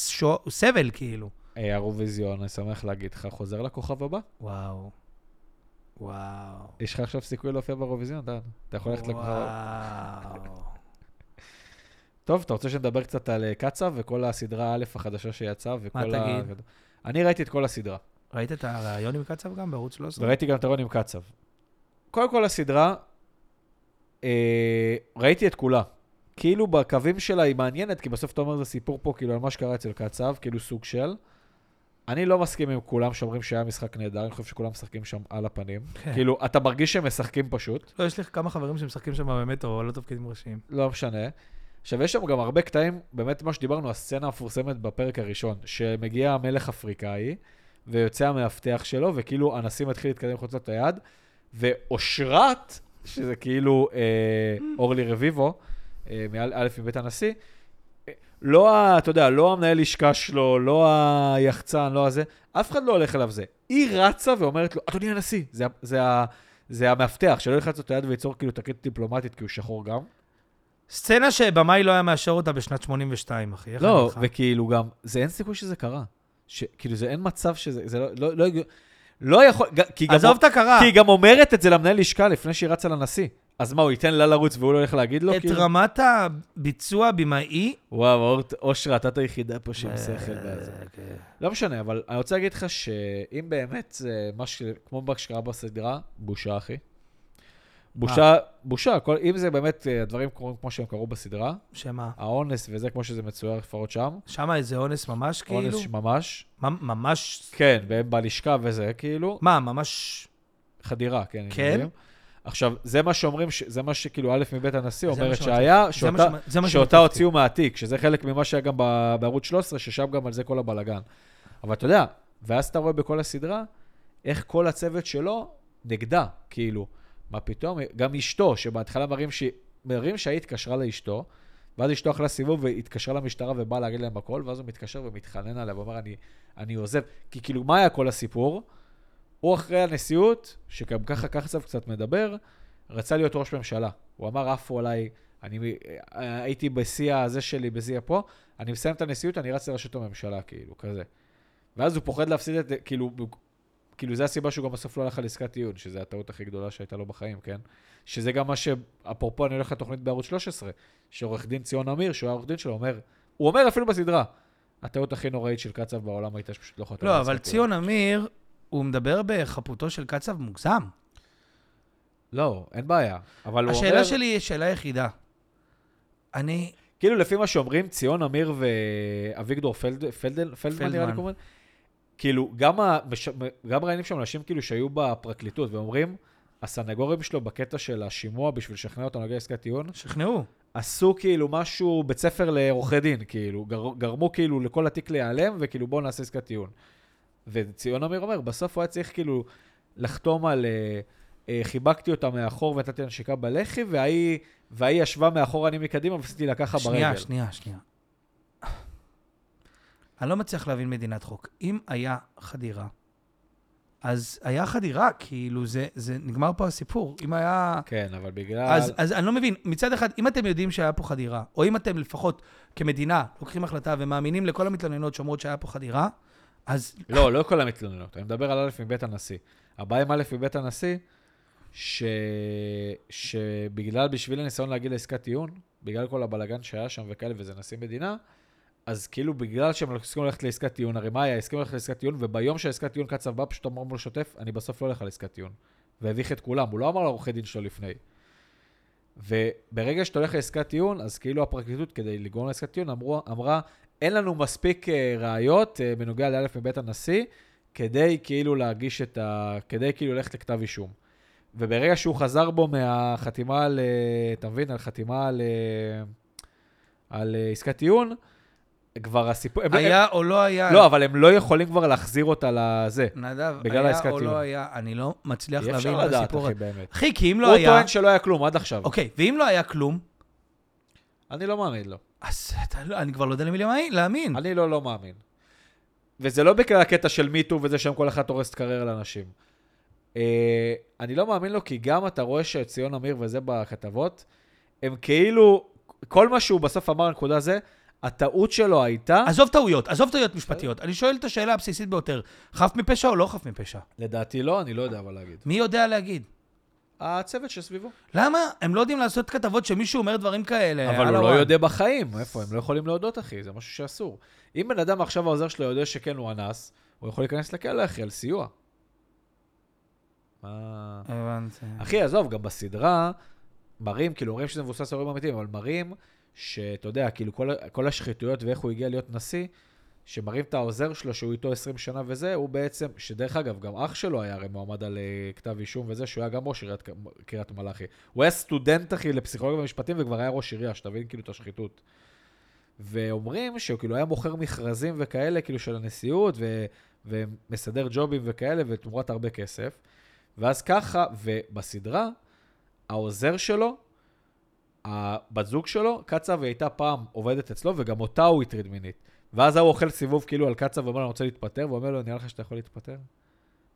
סבל, כאילו. היי, אירוויזיון, אני שמח להגיד לך, חוזר לכוכב הבא? וואו. וואו. יש לך עכשיו סיכוי להופיע באירוויזיון, אתה, אתה יכול ללכת לכוכב הבא. וואו. טוב, אתה רוצה שנדבר קצת על קצה וכל הסדרה א' החדשה שיצאה וכל מה ה... תגיד? אני ראיתי את כל הסדרה. ראית את הרעיון עם קצב גם בערוץ שלוש עשרה? וראיתי גם את הרעיון עם קצב. קודם כל הסדרה, אה, ראיתי את כולה. כאילו בקווים שלה היא מעניינת, כי בסוף אתה אומר זה סיפור פה, כאילו על מה שקרה אצל קצב, כאילו סוג של. אני לא מסכים עם כולם שאומרים שהיה משחק נהדר, אני חושב שכולם משחקים שם על הפנים. כאילו, אתה מרגיש שהם משחקים פשוט. לא, יש לך כמה חברים שמשחקים שם באמת, או לא תפקידים ראשיים. לא משנה. עכשיו, יש שם גם הרבה קטעים, באמת מה שדיברנו, הסצנה המפורסמת בפרק הראשון, שמגיע המלך אפריקאי, ויוצא המאבטח שלו, וכאילו אנשים התחיל להתקדם חוצות היד, ואושרת, שזה כאילו, אה, אורלי רביבו, מעל א' מבית הנשיא, לא, אתה יודע, לא המנהל השקע שלו, לא היחצן, לא הזה, אף אחד לא הולך אליו זה. היא רצה ואומרת לו, אדוני הנשיא, זה, זה, זה המאבטח, שלא ילחץ אותו יד ויצור כאילו תקרית דיפלומטית, כי הוא שחור גם. סצנה שבמאי לא היה מאשר אותה בשנת שמונים ושתיים, אחי. לא, וכאילו גם, זה אין סיכוי שזה קרה. כאילו זה אין מצב שזה, זה לא, לא, לא, לא יכול, כי גם, עזוב את הקרה. כי היא גם אומרת את זה למנהל השקע לפני שהיא רצה לנשיא. אז מה, הוא ייתן לה לרוץ והוא לא הולך להגיד לו? את כאילו? רמת הביצוע במאי. וואו, אושרה, אתה את היחידה פה שם שכל. לא משנה, אבל אני רוצה להגיד לך שאם באמת, זה משהו, כמו בקשקרה בסדרה, בושה אחי, בושה, בושה, כל, אם זה באמת, הדברים קורים כמו שהם קרו בסדרה. שמה? האונס וזה, כמו שזה מצויר לפרות שם. שמה איזה אונס ממש, כאילו? אונס ממש. ממש? כן, בלשכה וזה, כאילו. מה, ממש? חדירה, כן. כן? עכשיו, זה מה שאומרים, זה מה שכאילו א' מבית הנשיא אומרת שהיה, שאותה הוציאו מהעתיק, שזה חלק ממה שהיה גם בערוץ שלוש עשרה, ששם גם על זה כל הבלגן. אבל אתה יודע, ואז אתה רואה בכל הסדרה, איך כל הצוות שלו נגדה, כאילו. מה פתאום? גם אשתו, שבהתחלה מראים, ש... מראים שהיא התקשרה לאשתו, ואז אשתו אחלה סיבוב והתקשרה למשטרה ובאה להגיד להם הכל, ואז הוא מתקשר ומתחנן עליו, ואומר, אני, אני עוזב. כי כאילו, מה היה כל הסיפור? הוא אחרי הנשיאות, שגם ככה ככה צו קצת מדבר, רצה להיות ראש ממשלה. הוא אמר, אף הוא עליי, אני הייתי בשיא הזה שלי, בשיא פה, אני מסיים את הנשיאות, אני רץ לראשות הממשלה, כאילו, כזה. ואז הוא פוחד להפסיד את, כאילו... כאילו, זו הסיבה שהוא גם בסוף לא הלך על עסקת טיעון, שזו הטעות הכי גדולה שהייתה לו בחיים, כן? שזה גם מה שאפרופו אני הולך לתוכנית בערוץ שלוש עשרה, שעורך דין ציון אמיר, שהוא העורך דין שלו, אומר, הוא אומר אפילו בסדרה, הטעות הכי נוראית של קצב בעולם הייתה שפשוט לא חותם. לא, אבל ציון אמיר, הוא מדבר בחפותו של קצב מוגזם. לא, אין בעיה. אבל הוא אומר... השאלה שלי היא שאלה יחידה. אני... כאילו, לפי מה שאומרים, ציון אמיר ואביגדור פלדמן, נראה לי קוראים, כאילו, גם, המש... גם ראיינים שם אנשים כאילו שהיו בפרקליטות, ואומרים, הסנגורים שלו בקטע של השימוע בשביל לשכנע אותנו לגבי עסקת טיעון, שכנעו. עשו כאילו משהו בית ספר לעורכי דין, כאילו, גר... גרמו כאילו לכל התיק להיעלם, וכאילו בואו נעשה עסקת טיעון. וציון אמיר אומר, בסוף הוא היה צריך כאילו לחתום על... חיבקתי אותה מאחור ונתתי נשיקה בלחי, והיא, והיא ישבה מאחור אני מקדימה, ועשיתי לקחה ברגל. שנייה, שנייה, שנייה. אני לא מצליח להבין מדינת חוק. אם היה חדירה, אז היה חדירה, כאילו זה, זה נגמר פה הסיפור. אם היה... כן, אבל בגלל... אז, אז אני לא מבין. מצד אחד, אם אתם יודעים שהיה פה חדירה, או אם אתם לפחות כמדינה לוקחים החלטה ומאמינים לכל המתלוננות שאומרות שהיה פה חדירה, אז... לא, לא כל המתלוננות. אני מדבר על א' מבית הנשיא. הבעיה עם א' מבית הנשיא, ש... שבגלל, בשביל הניסיון להגיע לעסקת טיעון, בגלל כל הבלגן שהיה שם וכאלה, וזה נשיא מדינה, אז כאילו בגלל שהם הסכימו ללכת לעסקת טיעון, הרי מאיה הסכימו ללכת לעסקת טיעון, וביום שהעסקת טיעון קצב בא, פשוט אמרו לו שוטף, אני בסוף לא הולך על עסקת טיעון. והביך את כולם, הוא לא אמר לעורכי דין שלו לפני. וברגע שאתה הולך לעסקת טיעון, אז כאילו הפרקליטות, כדי לגרום לעסקת טיעון, אמרה, אין לנו מספיק ראיות בנוגע לאלף מבית הנשיא, כדי כאילו להגיש את ה... כדי כאילו ללכת לכתב אישום. וברגע שהוא חזר בו מהחתימה על... תבין, על חתימה על... על עסקת טיעון, כבר הסיפור... היה או לא היה... לא, אבל הם לא יכולים כבר להחזיר אותה לזה. נדב, היה או לא היה, אני לא מצליח להבין את הסיפור. אחי, באמת. אחי, כי אם לא היה... הוא טוען שלא היה כלום עד עכשיו. אוקיי, ואם לא היה כלום... אני לא מאמין לו. אז אני כבר לא יודע למי להאמין. אני לא לא מאמין. וזה לא בגלל הקטע של מיטו וזה שם כל אחד הורס תקרר לאנשים. אני לא מאמין לו, כי גם אתה רואה שציון אמיר וזה בכתבות, הם כאילו... כל מה שהוא בסוף אמר הנקודה זה... הטעות שלו הייתה... עזוב טעויות, עזוב טעויות משפטיות. אני שואל את השאלה הבסיסית ביותר, חף מפשע או לא חף מפשע? לדעתי לא, אני לא יודע אבל להגיד. מי יודע להגיד? הצוות שסביבו. למה? הם לא יודעים לעשות כתבות שמישהו אומר דברים כאלה. אבל הוא לא יודע בחיים, איפה? הם לא יכולים להודות, אחי, זה משהו שאסור. אם בן אדם עכשיו העוזר שלו יודע שכן הוא אנס, הוא יכול להיכנס לכלא, אחי, על סיוע. הבנתי. אחי, עזוב, גם בסדרה, מראים, כאילו, אומרים שזה מבוסס הורים אמיתיים, אבל מראים שאתה יודע, כאילו כל, כל השחיתויות ואיך הוא הגיע להיות נשיא, שמרים את העוזר שלו שהוא איתו עשרים שנה וזה, הוא בעצם, שדרך אגב, גם אח שלו היה הרי מועמד על כתב אישום וזה, שהוא היה גם ראש עיריית קריית מלאכי. הוא היה סטודנט אחי לפסיכולוגיה ומשפטים וכבר היה ראש עירייה, שתבין כאילו את השחיתות. ואומרים שהוא כאילו היה מוכר מכרזים וכאלה, כאילו של הנשיאות, ו, ומסדר ג'ובים וכאלה, ותמורת הרבה כסף. ואז ככה, ובסדרה, העוזר שלו, הבת זוג שלו, קצב, היא הייתה פעם עובדת אצלו, וגם אותה הוא הטריד מינית. ואז הוא אוכל סיבוב כאילו על קצב, ואומר, אני רוצה להתפטר, ואומר לו, נראה לך שאתה יכול להתפטר?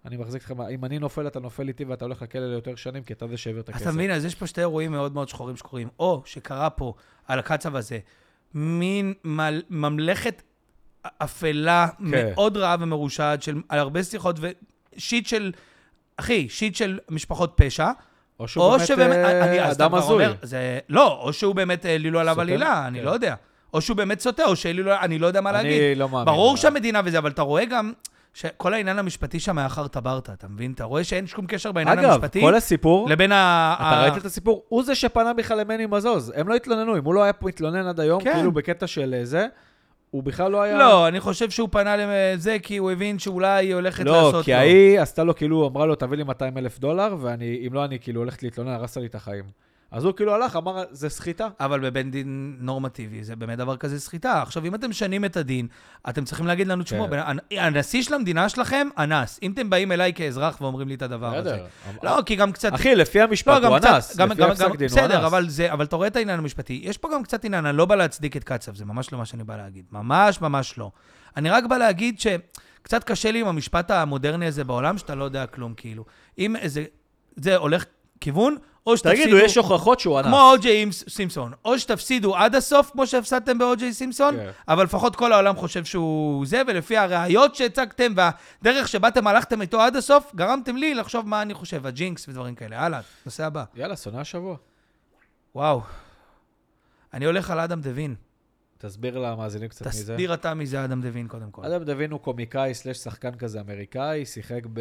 אני מחזיק אתכם, אם אני נופל, אתה נופל איתי, ואתה הולך לכלא ליותר שנים, כי אתה זה שעבר את הכסף. אתה מבין, אז יש פה שתי אירועים מאוד מאוד שחורים שקורים, או שקרה פה על הקצב הזה, מין ממלכת אפלה מאוד רעה ומרושעת, על הרבה שיחות, ושיט של, אחי, שיט של משפחות פשע, או שהוא באמת אדם הזוי. לא, או שהוא באמת לילו עליו עלילה, אני לא יודע. או שהוא באמת סוטה, או שלילו, אני לא יודע מה להגיד. ברור שהמדינה וזה, אבל אתה רואה גם שכל העניין המשפטי שם מאחר תברתה, אתה מבין? אתה רואה שאין שום קשר בעניין אגב, המשפטי? אגב, כל הסיפור, לבין ה... אתה ראית את הסיפור? הוא זה שפנה בכלל למני מזוז. הם לא התלוננו, אם הוא לא היה פה מתלונן עד היום, כן. כאילו בקטע של זה, הוא בכלל לא היה... לא, אני חושב שהוא פנה לזה, כי הוא הבין שאולי היא הולכת לא, לעשות... לא, כי ההיא עשתה לו, כאילו, אמרה לו, תביא לי מאתיים אלף דולר, ואם לא, אני כאילו הולכת להתלונן, הרסה לי את החיים. אז הוא כאילו הלך, אמר, זה סחיטה. אבל בבין דין נורמטיבי, זה באמת דבר כזה סחיטה. עכשיו, אם אתם שנים את הדין, אתם צריכים להגיד לנו, תשמעו, הנשיא של המדינה שלכם, אנס. אם אתם באים אליי כאזרח ואומרים לי את הדבר הזה. לא, כי גם קצת... אחי, לפי המשפט הוא אנס. לפי הפסק דין הוא אנס. בסדר, אבל תורא את העניין המשפטי. יש פה גם קצת עניין, אני לא בא להצדיק את קצב, זה ממש לא מה שאני בא להגיד. ממש, ממש לא. אני רק בא להגיד שקצת קשה לי עם המשפט המודרני הזה בעולם, שאתה לא יודע כלום, כאילו. אם זה הולך כיוון, תגידו, יש הוכחות שהוא ענף. כמו או-ג'יי סימפסון. או שתפסידו עד הסוף, כמו שהפסדתם באו-ג'יי סימפסון, אבל לפחות כל העולם חושב שהוא זה, ולפי הראיות שהצגתם, והדרך שבאתם הלכתם איתו עד הסוף, גרמתם לי לחשוב מה אני חושב, הג'ינקס ודברים כאלה. הלאה, נושא הבא. יאללה, סונה השבוע. וואו. אני הולך על אדם דווין. תסביר לה מאזינים קצת מזה. תסביר אתה מזה אדם דווין קודם כל. אדם דווין הוא קומיקאי סלש שחקן כזה אמריקאי, שיחק ב...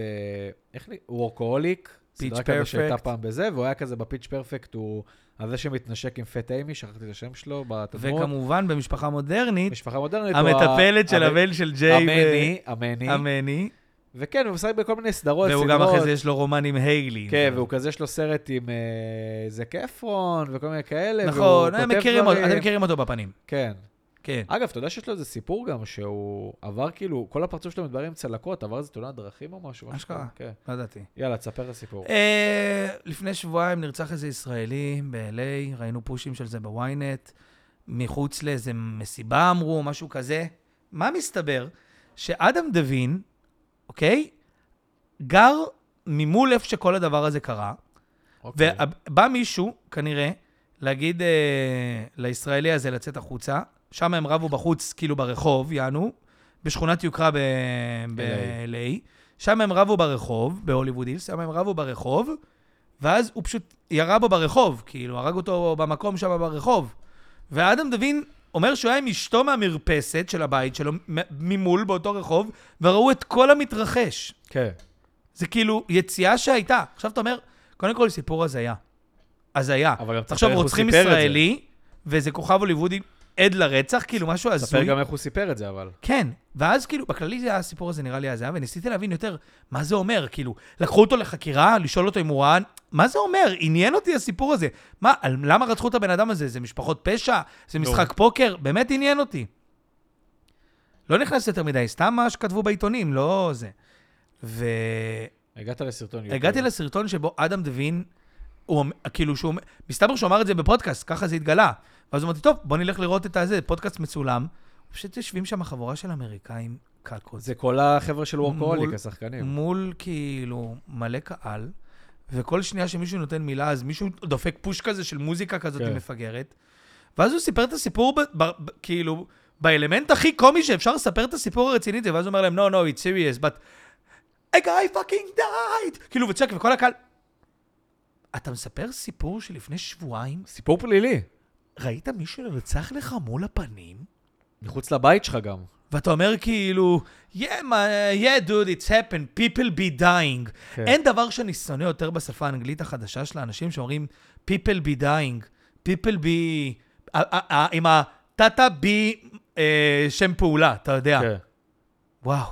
איך לי? וורקהוליק. סדרה כזה שהייתה פעם בזה, והוא היה כזה בפיץ' פרפקט, הוא הזה שמתנשק עם פט אימי, שכחתי את השם שלו בתדמות. וכמובן במשפחה מודרנית, משפחה מודרנית המטפלת של הבן של ג'יי. אמני, אמני. וכן, הוא משחק בכל מיני סדרות. והוא גם אחרי זה יש לו רומן עם היילי. כן, והוא כזה יש לו סרט עם זק אפרון וכל מיני כאלה. נכון, אתם מכירים אותו בפנים. כן. כן. אגב, אתה יודע שיש לו איזה סיפור גם שהוא עבר כאילו, כל הפרצוף שלו מדברים צלקות, עבר איזה תאונת דרכים או משהו. אשכרה, לא ידעתי. יאללה, תספר לסיפור. לפני שבועיים נרצח איזה ישראלי ב-אל איי, ראינו פושים של זה בוויינט, מחוץ לאיזה מסיבה אמרו, משהו כזה. מה מסתבר? שאדם דווין, אוקיי, גר ממול איפה שכל הדבר הזה קרה, ובא מישהו, כנראה, להגיד לישראלי הזה לצאת החוצה, שם הם רבו בחוץ, כאילו ברחוב, יענו, בשכונת יוקרה ב-אל איי. שם הם רבו ברחוב, בהוליווד הילס, שם הם רבו ברחוב, ואז הוא פשוט ירה בו ברחוב, כאילו, הרג אותו במקום שם ברחוב. ואדם דווין אומר שהוא היה עם אשתו מהמרפסת של הבית שלו, ממול באותו רחוב, וראו את כל המתרחש. כן. זה כאילו יציאה שהייתה. עכשיו אתה אומר, קודם כל סיפור הזיה. הזיה. עכשיו רוצחים ישראלי, וזה כוכב הוליוודי, עד לרצח, כאילו משהו הזוי. ספר גם איך הוא סיפר את זה, אבל. כן, ואז כאילו, בכללי הסיפור הזה נראה לי הזיה, וניסיתי להבין יותר מה זה אומר, כאילו, לקחו אותו לחקירה, לשאול אותו אם הוא רען, מה זה אומר? עניין אותי הסיפור הזה. מה, למה רצחו את הבן אדם הזה? זה משפחות פשע? זה משחק פוקר? באמת עניין אותי. לא נכנס יותר מדי, סתם מה שכתבו בעיתונים, לא זה. ו... הגעת לסרטון. הגעתי לסרטון שבו אדם דווין, הוא, כאילו, שהוא, מסתבר שהוא אמר את זה בפודקאסט, ככה זה התגלה. ואז הוא אמרתי, טוב, בוא נלך לראות את הזה, פודקאסט מצולם. פשוט יושבים שם החבורה של אמריקאים קאקות. זה כל החבר'ה של וורקהוליק, השחקנים. מול כאילו מלא קהל, וכל שנייה שמישהו נותן מילה, אז מישהו דופק פוש כזה של מוזיקה כזאת מפגרת. ואז הוא סיפר את הסיפור, כאילו, באלמנט הכי קומי שאפשר לספר את הסיפור הרצינית, ואז הוא אומר להם, no, no, it's serious, but a guy fucking died. כאילו, וצ'ק, וכל הקהל... אתה מספר סיפור שלפני שבועיים? סיפור פלילי. ראית מישהו לרצח לך מול הפנים? מחוץ לבית שלך גם. ואתה אומר כאילו, yeah, yeah, dude, it's happened, people be dying. כן. אין דבר שאני שונא יותר בשפה האנגלית החדשה של האנשים שאומרים, people be dying, people be... עם הטאטה בי שם פעולה, אתה יודע. כן. וואו.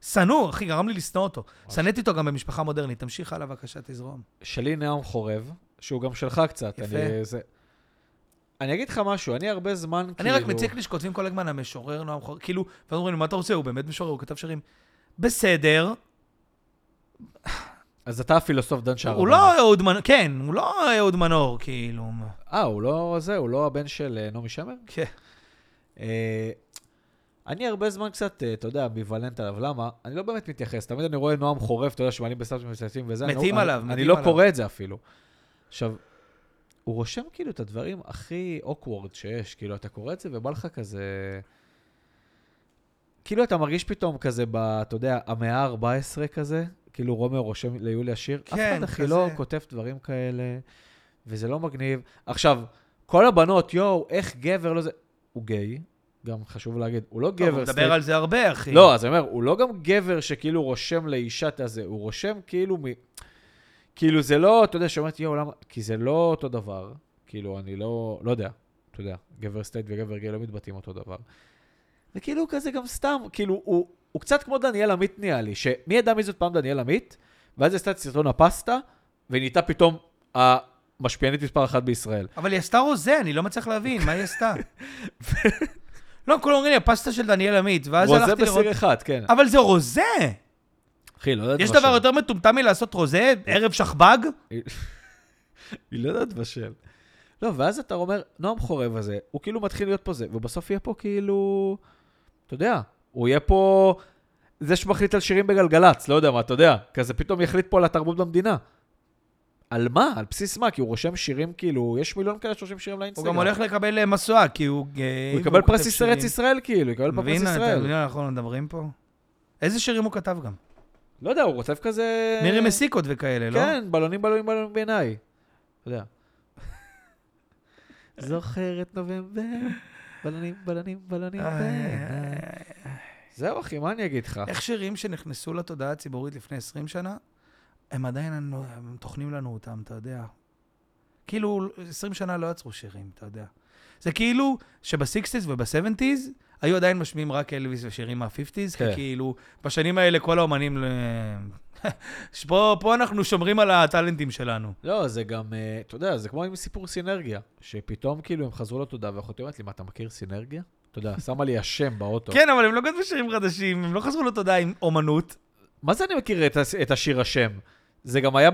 שנוא, אחי, גרם לי לשנוא אותו. שנאתי אותו גם במשפחה מודרנית. תמשיך הלאה, בבקשה, תזרום. שלי נועם חורב, שהוא גם שלך קצת. יפה. אני, זה... אני אגיד לך משהו, אני הרבה זמן אני כאילו... אני רק מציק לי שכותבים כל הזמן, המשורר נועם חורב, כאילו, ואני אומרים, מה אתה רוצה? הוא באמת משורר, הוא כתב שירים. בסדר. אז אתה הפילוסוף דן שער. הוא לא אהוד מנור, כן, הוא לא אהוד מנור, כאילו. אה, הוא לא זה, הוא לא הבן של נעמי שמר? כן. אה... אני הרבה זמן קצת, אתה יודע, ביוולנט עליו, למה? אני לא באמת מתייחס, תמיד אני רואה נועם חורב, אתה יודע, שמעלים בסטאטים ומצטטים וזה, מתים עליו, מתים עליו. אני לא קורא את זה אפילו. עכשיו, הוא רושם כאילו את הדברים הכי אוקוורד שיש, כאילו, אתה קורא את זה ובא לך כזה... כאילו, אתה מרגיש פתאום כזה, אתה יודע, המאה ה-ארבע עשרה כזה, כאילו רומר רושם ליוליה שיר, אף אחד אחי לא כותב דברים כאלה, וזה לא מגניב. עכשיו, כל הבנות, יואו, איך גבר לא זה... הוא גיי. גם חשוב להגיד, הוא לא גבר... הוא מדבר על זה הרבה, אחי. לא, אז אני אומר, הוא לא גם גבר שכאילו רושם לאישה את הזה, הוא רושם כאילו... כאילו זה לא, אתה יודע, שאומרת, יאו, למה... כי זה לא אותו דבר, כאילו, אני לא... לא יודע, אתה יודע, גבר סטייט וגבר גיי לא מתבטאים אותו דבר. וכאילו כזה גם סתם, כאילו, הוא, הוא קצת כמו דניאל עמית נהיה לי, שמי ידע מי זאת פעם דניאל עמית, ואז עשתה את סרטון הפסטה, ונהייתה פתאום המשפיענית מספר אחת בישראל. אבל היא עשתה רוזה, אני לא מצליח להבין, מה היא עשתה? לא, כולם אומרים לי, הפסטה של דניאל עמית, ואז הלכתי לראות... רוזה בסיר אחד, כן. אבל זה רוזה! אחי, לא יודעת מה של. יש דבר יותר מטומטם מלעשות רוזה, ערב שחבג? היא לא יודעת מה של. לא, ואז אתה אומר, נועם חורב הזה, הוא כאילו מתחיל להיות פה זה, ובסוף יהיה פה כאילו... אתה יודע, הוא יהיה פה... זה שמחליט על שירים בגלגלץ, לא יודע מה, אתה יודע, כזה פתאום יחליט פה על התרבות במדינה. על מה? על בסיס מה? כי הוא רושם שירים כאילו, יש מיליון כאלה שרושם שירים לאינסטגרם. הוא גם הולך לקבל מסוע, כי הוא... הוא יקבל פרס ארץ ישראל כאילו, יקבל פה פרס ישראל. מבינה, אנחנו מדברים פה. איזה שירים הוא כתב גם? לא יודע, הוא רוצה כזה... מירי מסיקות וכאלה, לא? כן, בלונים, בלונים, בלונים בעיניי. אתה יודע. זוכרת נובמבר, בלונים, בלונים, בלונים בעיניי. זהו אחי, מה אני אגיד לך? איך שירים שנכנסו לתודעה הציבורית לפני עשרים שנה, הם עדיין, הם תוכנים לנו אותם, אתה יודע. כאילו, עשרים שנה לא יצרו שירים, אתה יודע. זה כאילו שבסיקסטיז ובסבנטיז, היו עדיין משמיעים רק אלוויס ושירים מהפיפטיז, כי כאילו, בשנים האלה כל האומנים, פה אנחנו שומרים על הטלנטים שלנו. לא, זה גם, אתה יודע, זה כמו עם סיפור סינרגיה, שפתאום כאילו הם חזרו לתודעה, ואחותי אומרת לי, מה, אתה מכיר סינרגיה? אתה יודע, שמה לי השם באוטו. כן, אבל הם לא גדו שירים חדשים, הם לא חזרו לתודעה עם אומנות. מה זה אני מכיר את השיר השם? זה גם היה,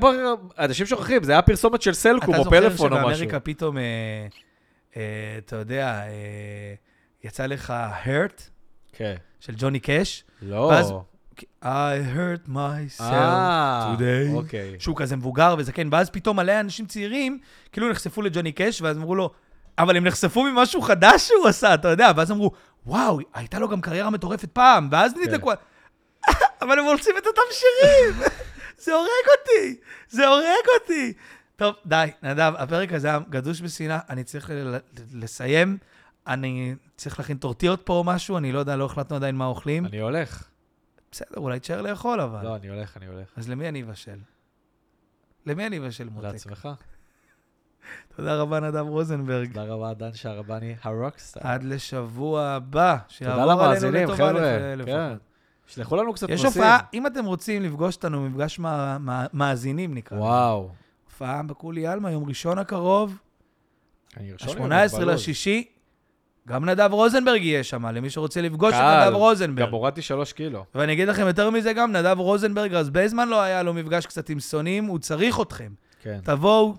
אנשים שוכחים, זה היה פרסומת של סלקום או פלאפון או משהו. אתה זוכר שבאמריקה פתאום, אתה יודע, יצא לך Hurt של ג'וני קאש? לא. I hurt myself today. שהוא כזה מבוגר וזקן, ואז פתאום עלי אנשים צעירים, כאילו נחשפו לג'וני קאש, ואז אמרו לו, אבל הם נחשפו ממשהו חדש שהוא עשה, אתה יודע, ואז אמרו, וואו, הייתה לו גם קריירה מטורפת פעם, ואז נדלקו... אבל הם רוצים את אותם שירים. זה הורג אותי. זה הורג אותי. טוב, די, נדב, הפרק הזה גדוש בסינה, אני צריך לסיים, אני צריך להכין טורטיות פה או משהו, אני לא יודע, לא החלטנו עדיין מה אוכלים. אני הולך. בסדר, אולי תשאר לאכול, אבל. לא, אני הולך, אני הולך. אז למי אני אבשל? למי אני אבשל, מותק? לעצמך. תודה רבה, נדב רוזנברג. תודה רבה, דן שערבני, הרוקסטאר. עד לשבוע הבא. תודה למאזינים, חבר'ה. כן. שלחו לנו קצת נושאים. יש הופעה, אם אתם רוצים לפגוש אותנו, מפגש מאזינים נקרא. וואו. הופעה בקולי אלמה, יום ראשון הקרוב, השמונה עשרה לשישי, גם נדב רוזנברג יהיה שם, למי שרוצה לפגוש את נדב רוזנברג. גם הורדתי שלוש קילו. ואני אגיד לכם יותר מזה גם, נדב רוזנברג, אז בזמן לא היה לו מפגש קצת עם סונים, הוא צריך אתכם. תבואו,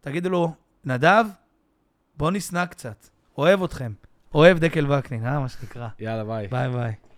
תגידו לו, נדב, בוא נסנע קצת. אוהב אתכם. אוהב דקל וקנין, אה, מה שנקרא. יאללה, ביי. ביי, ביי.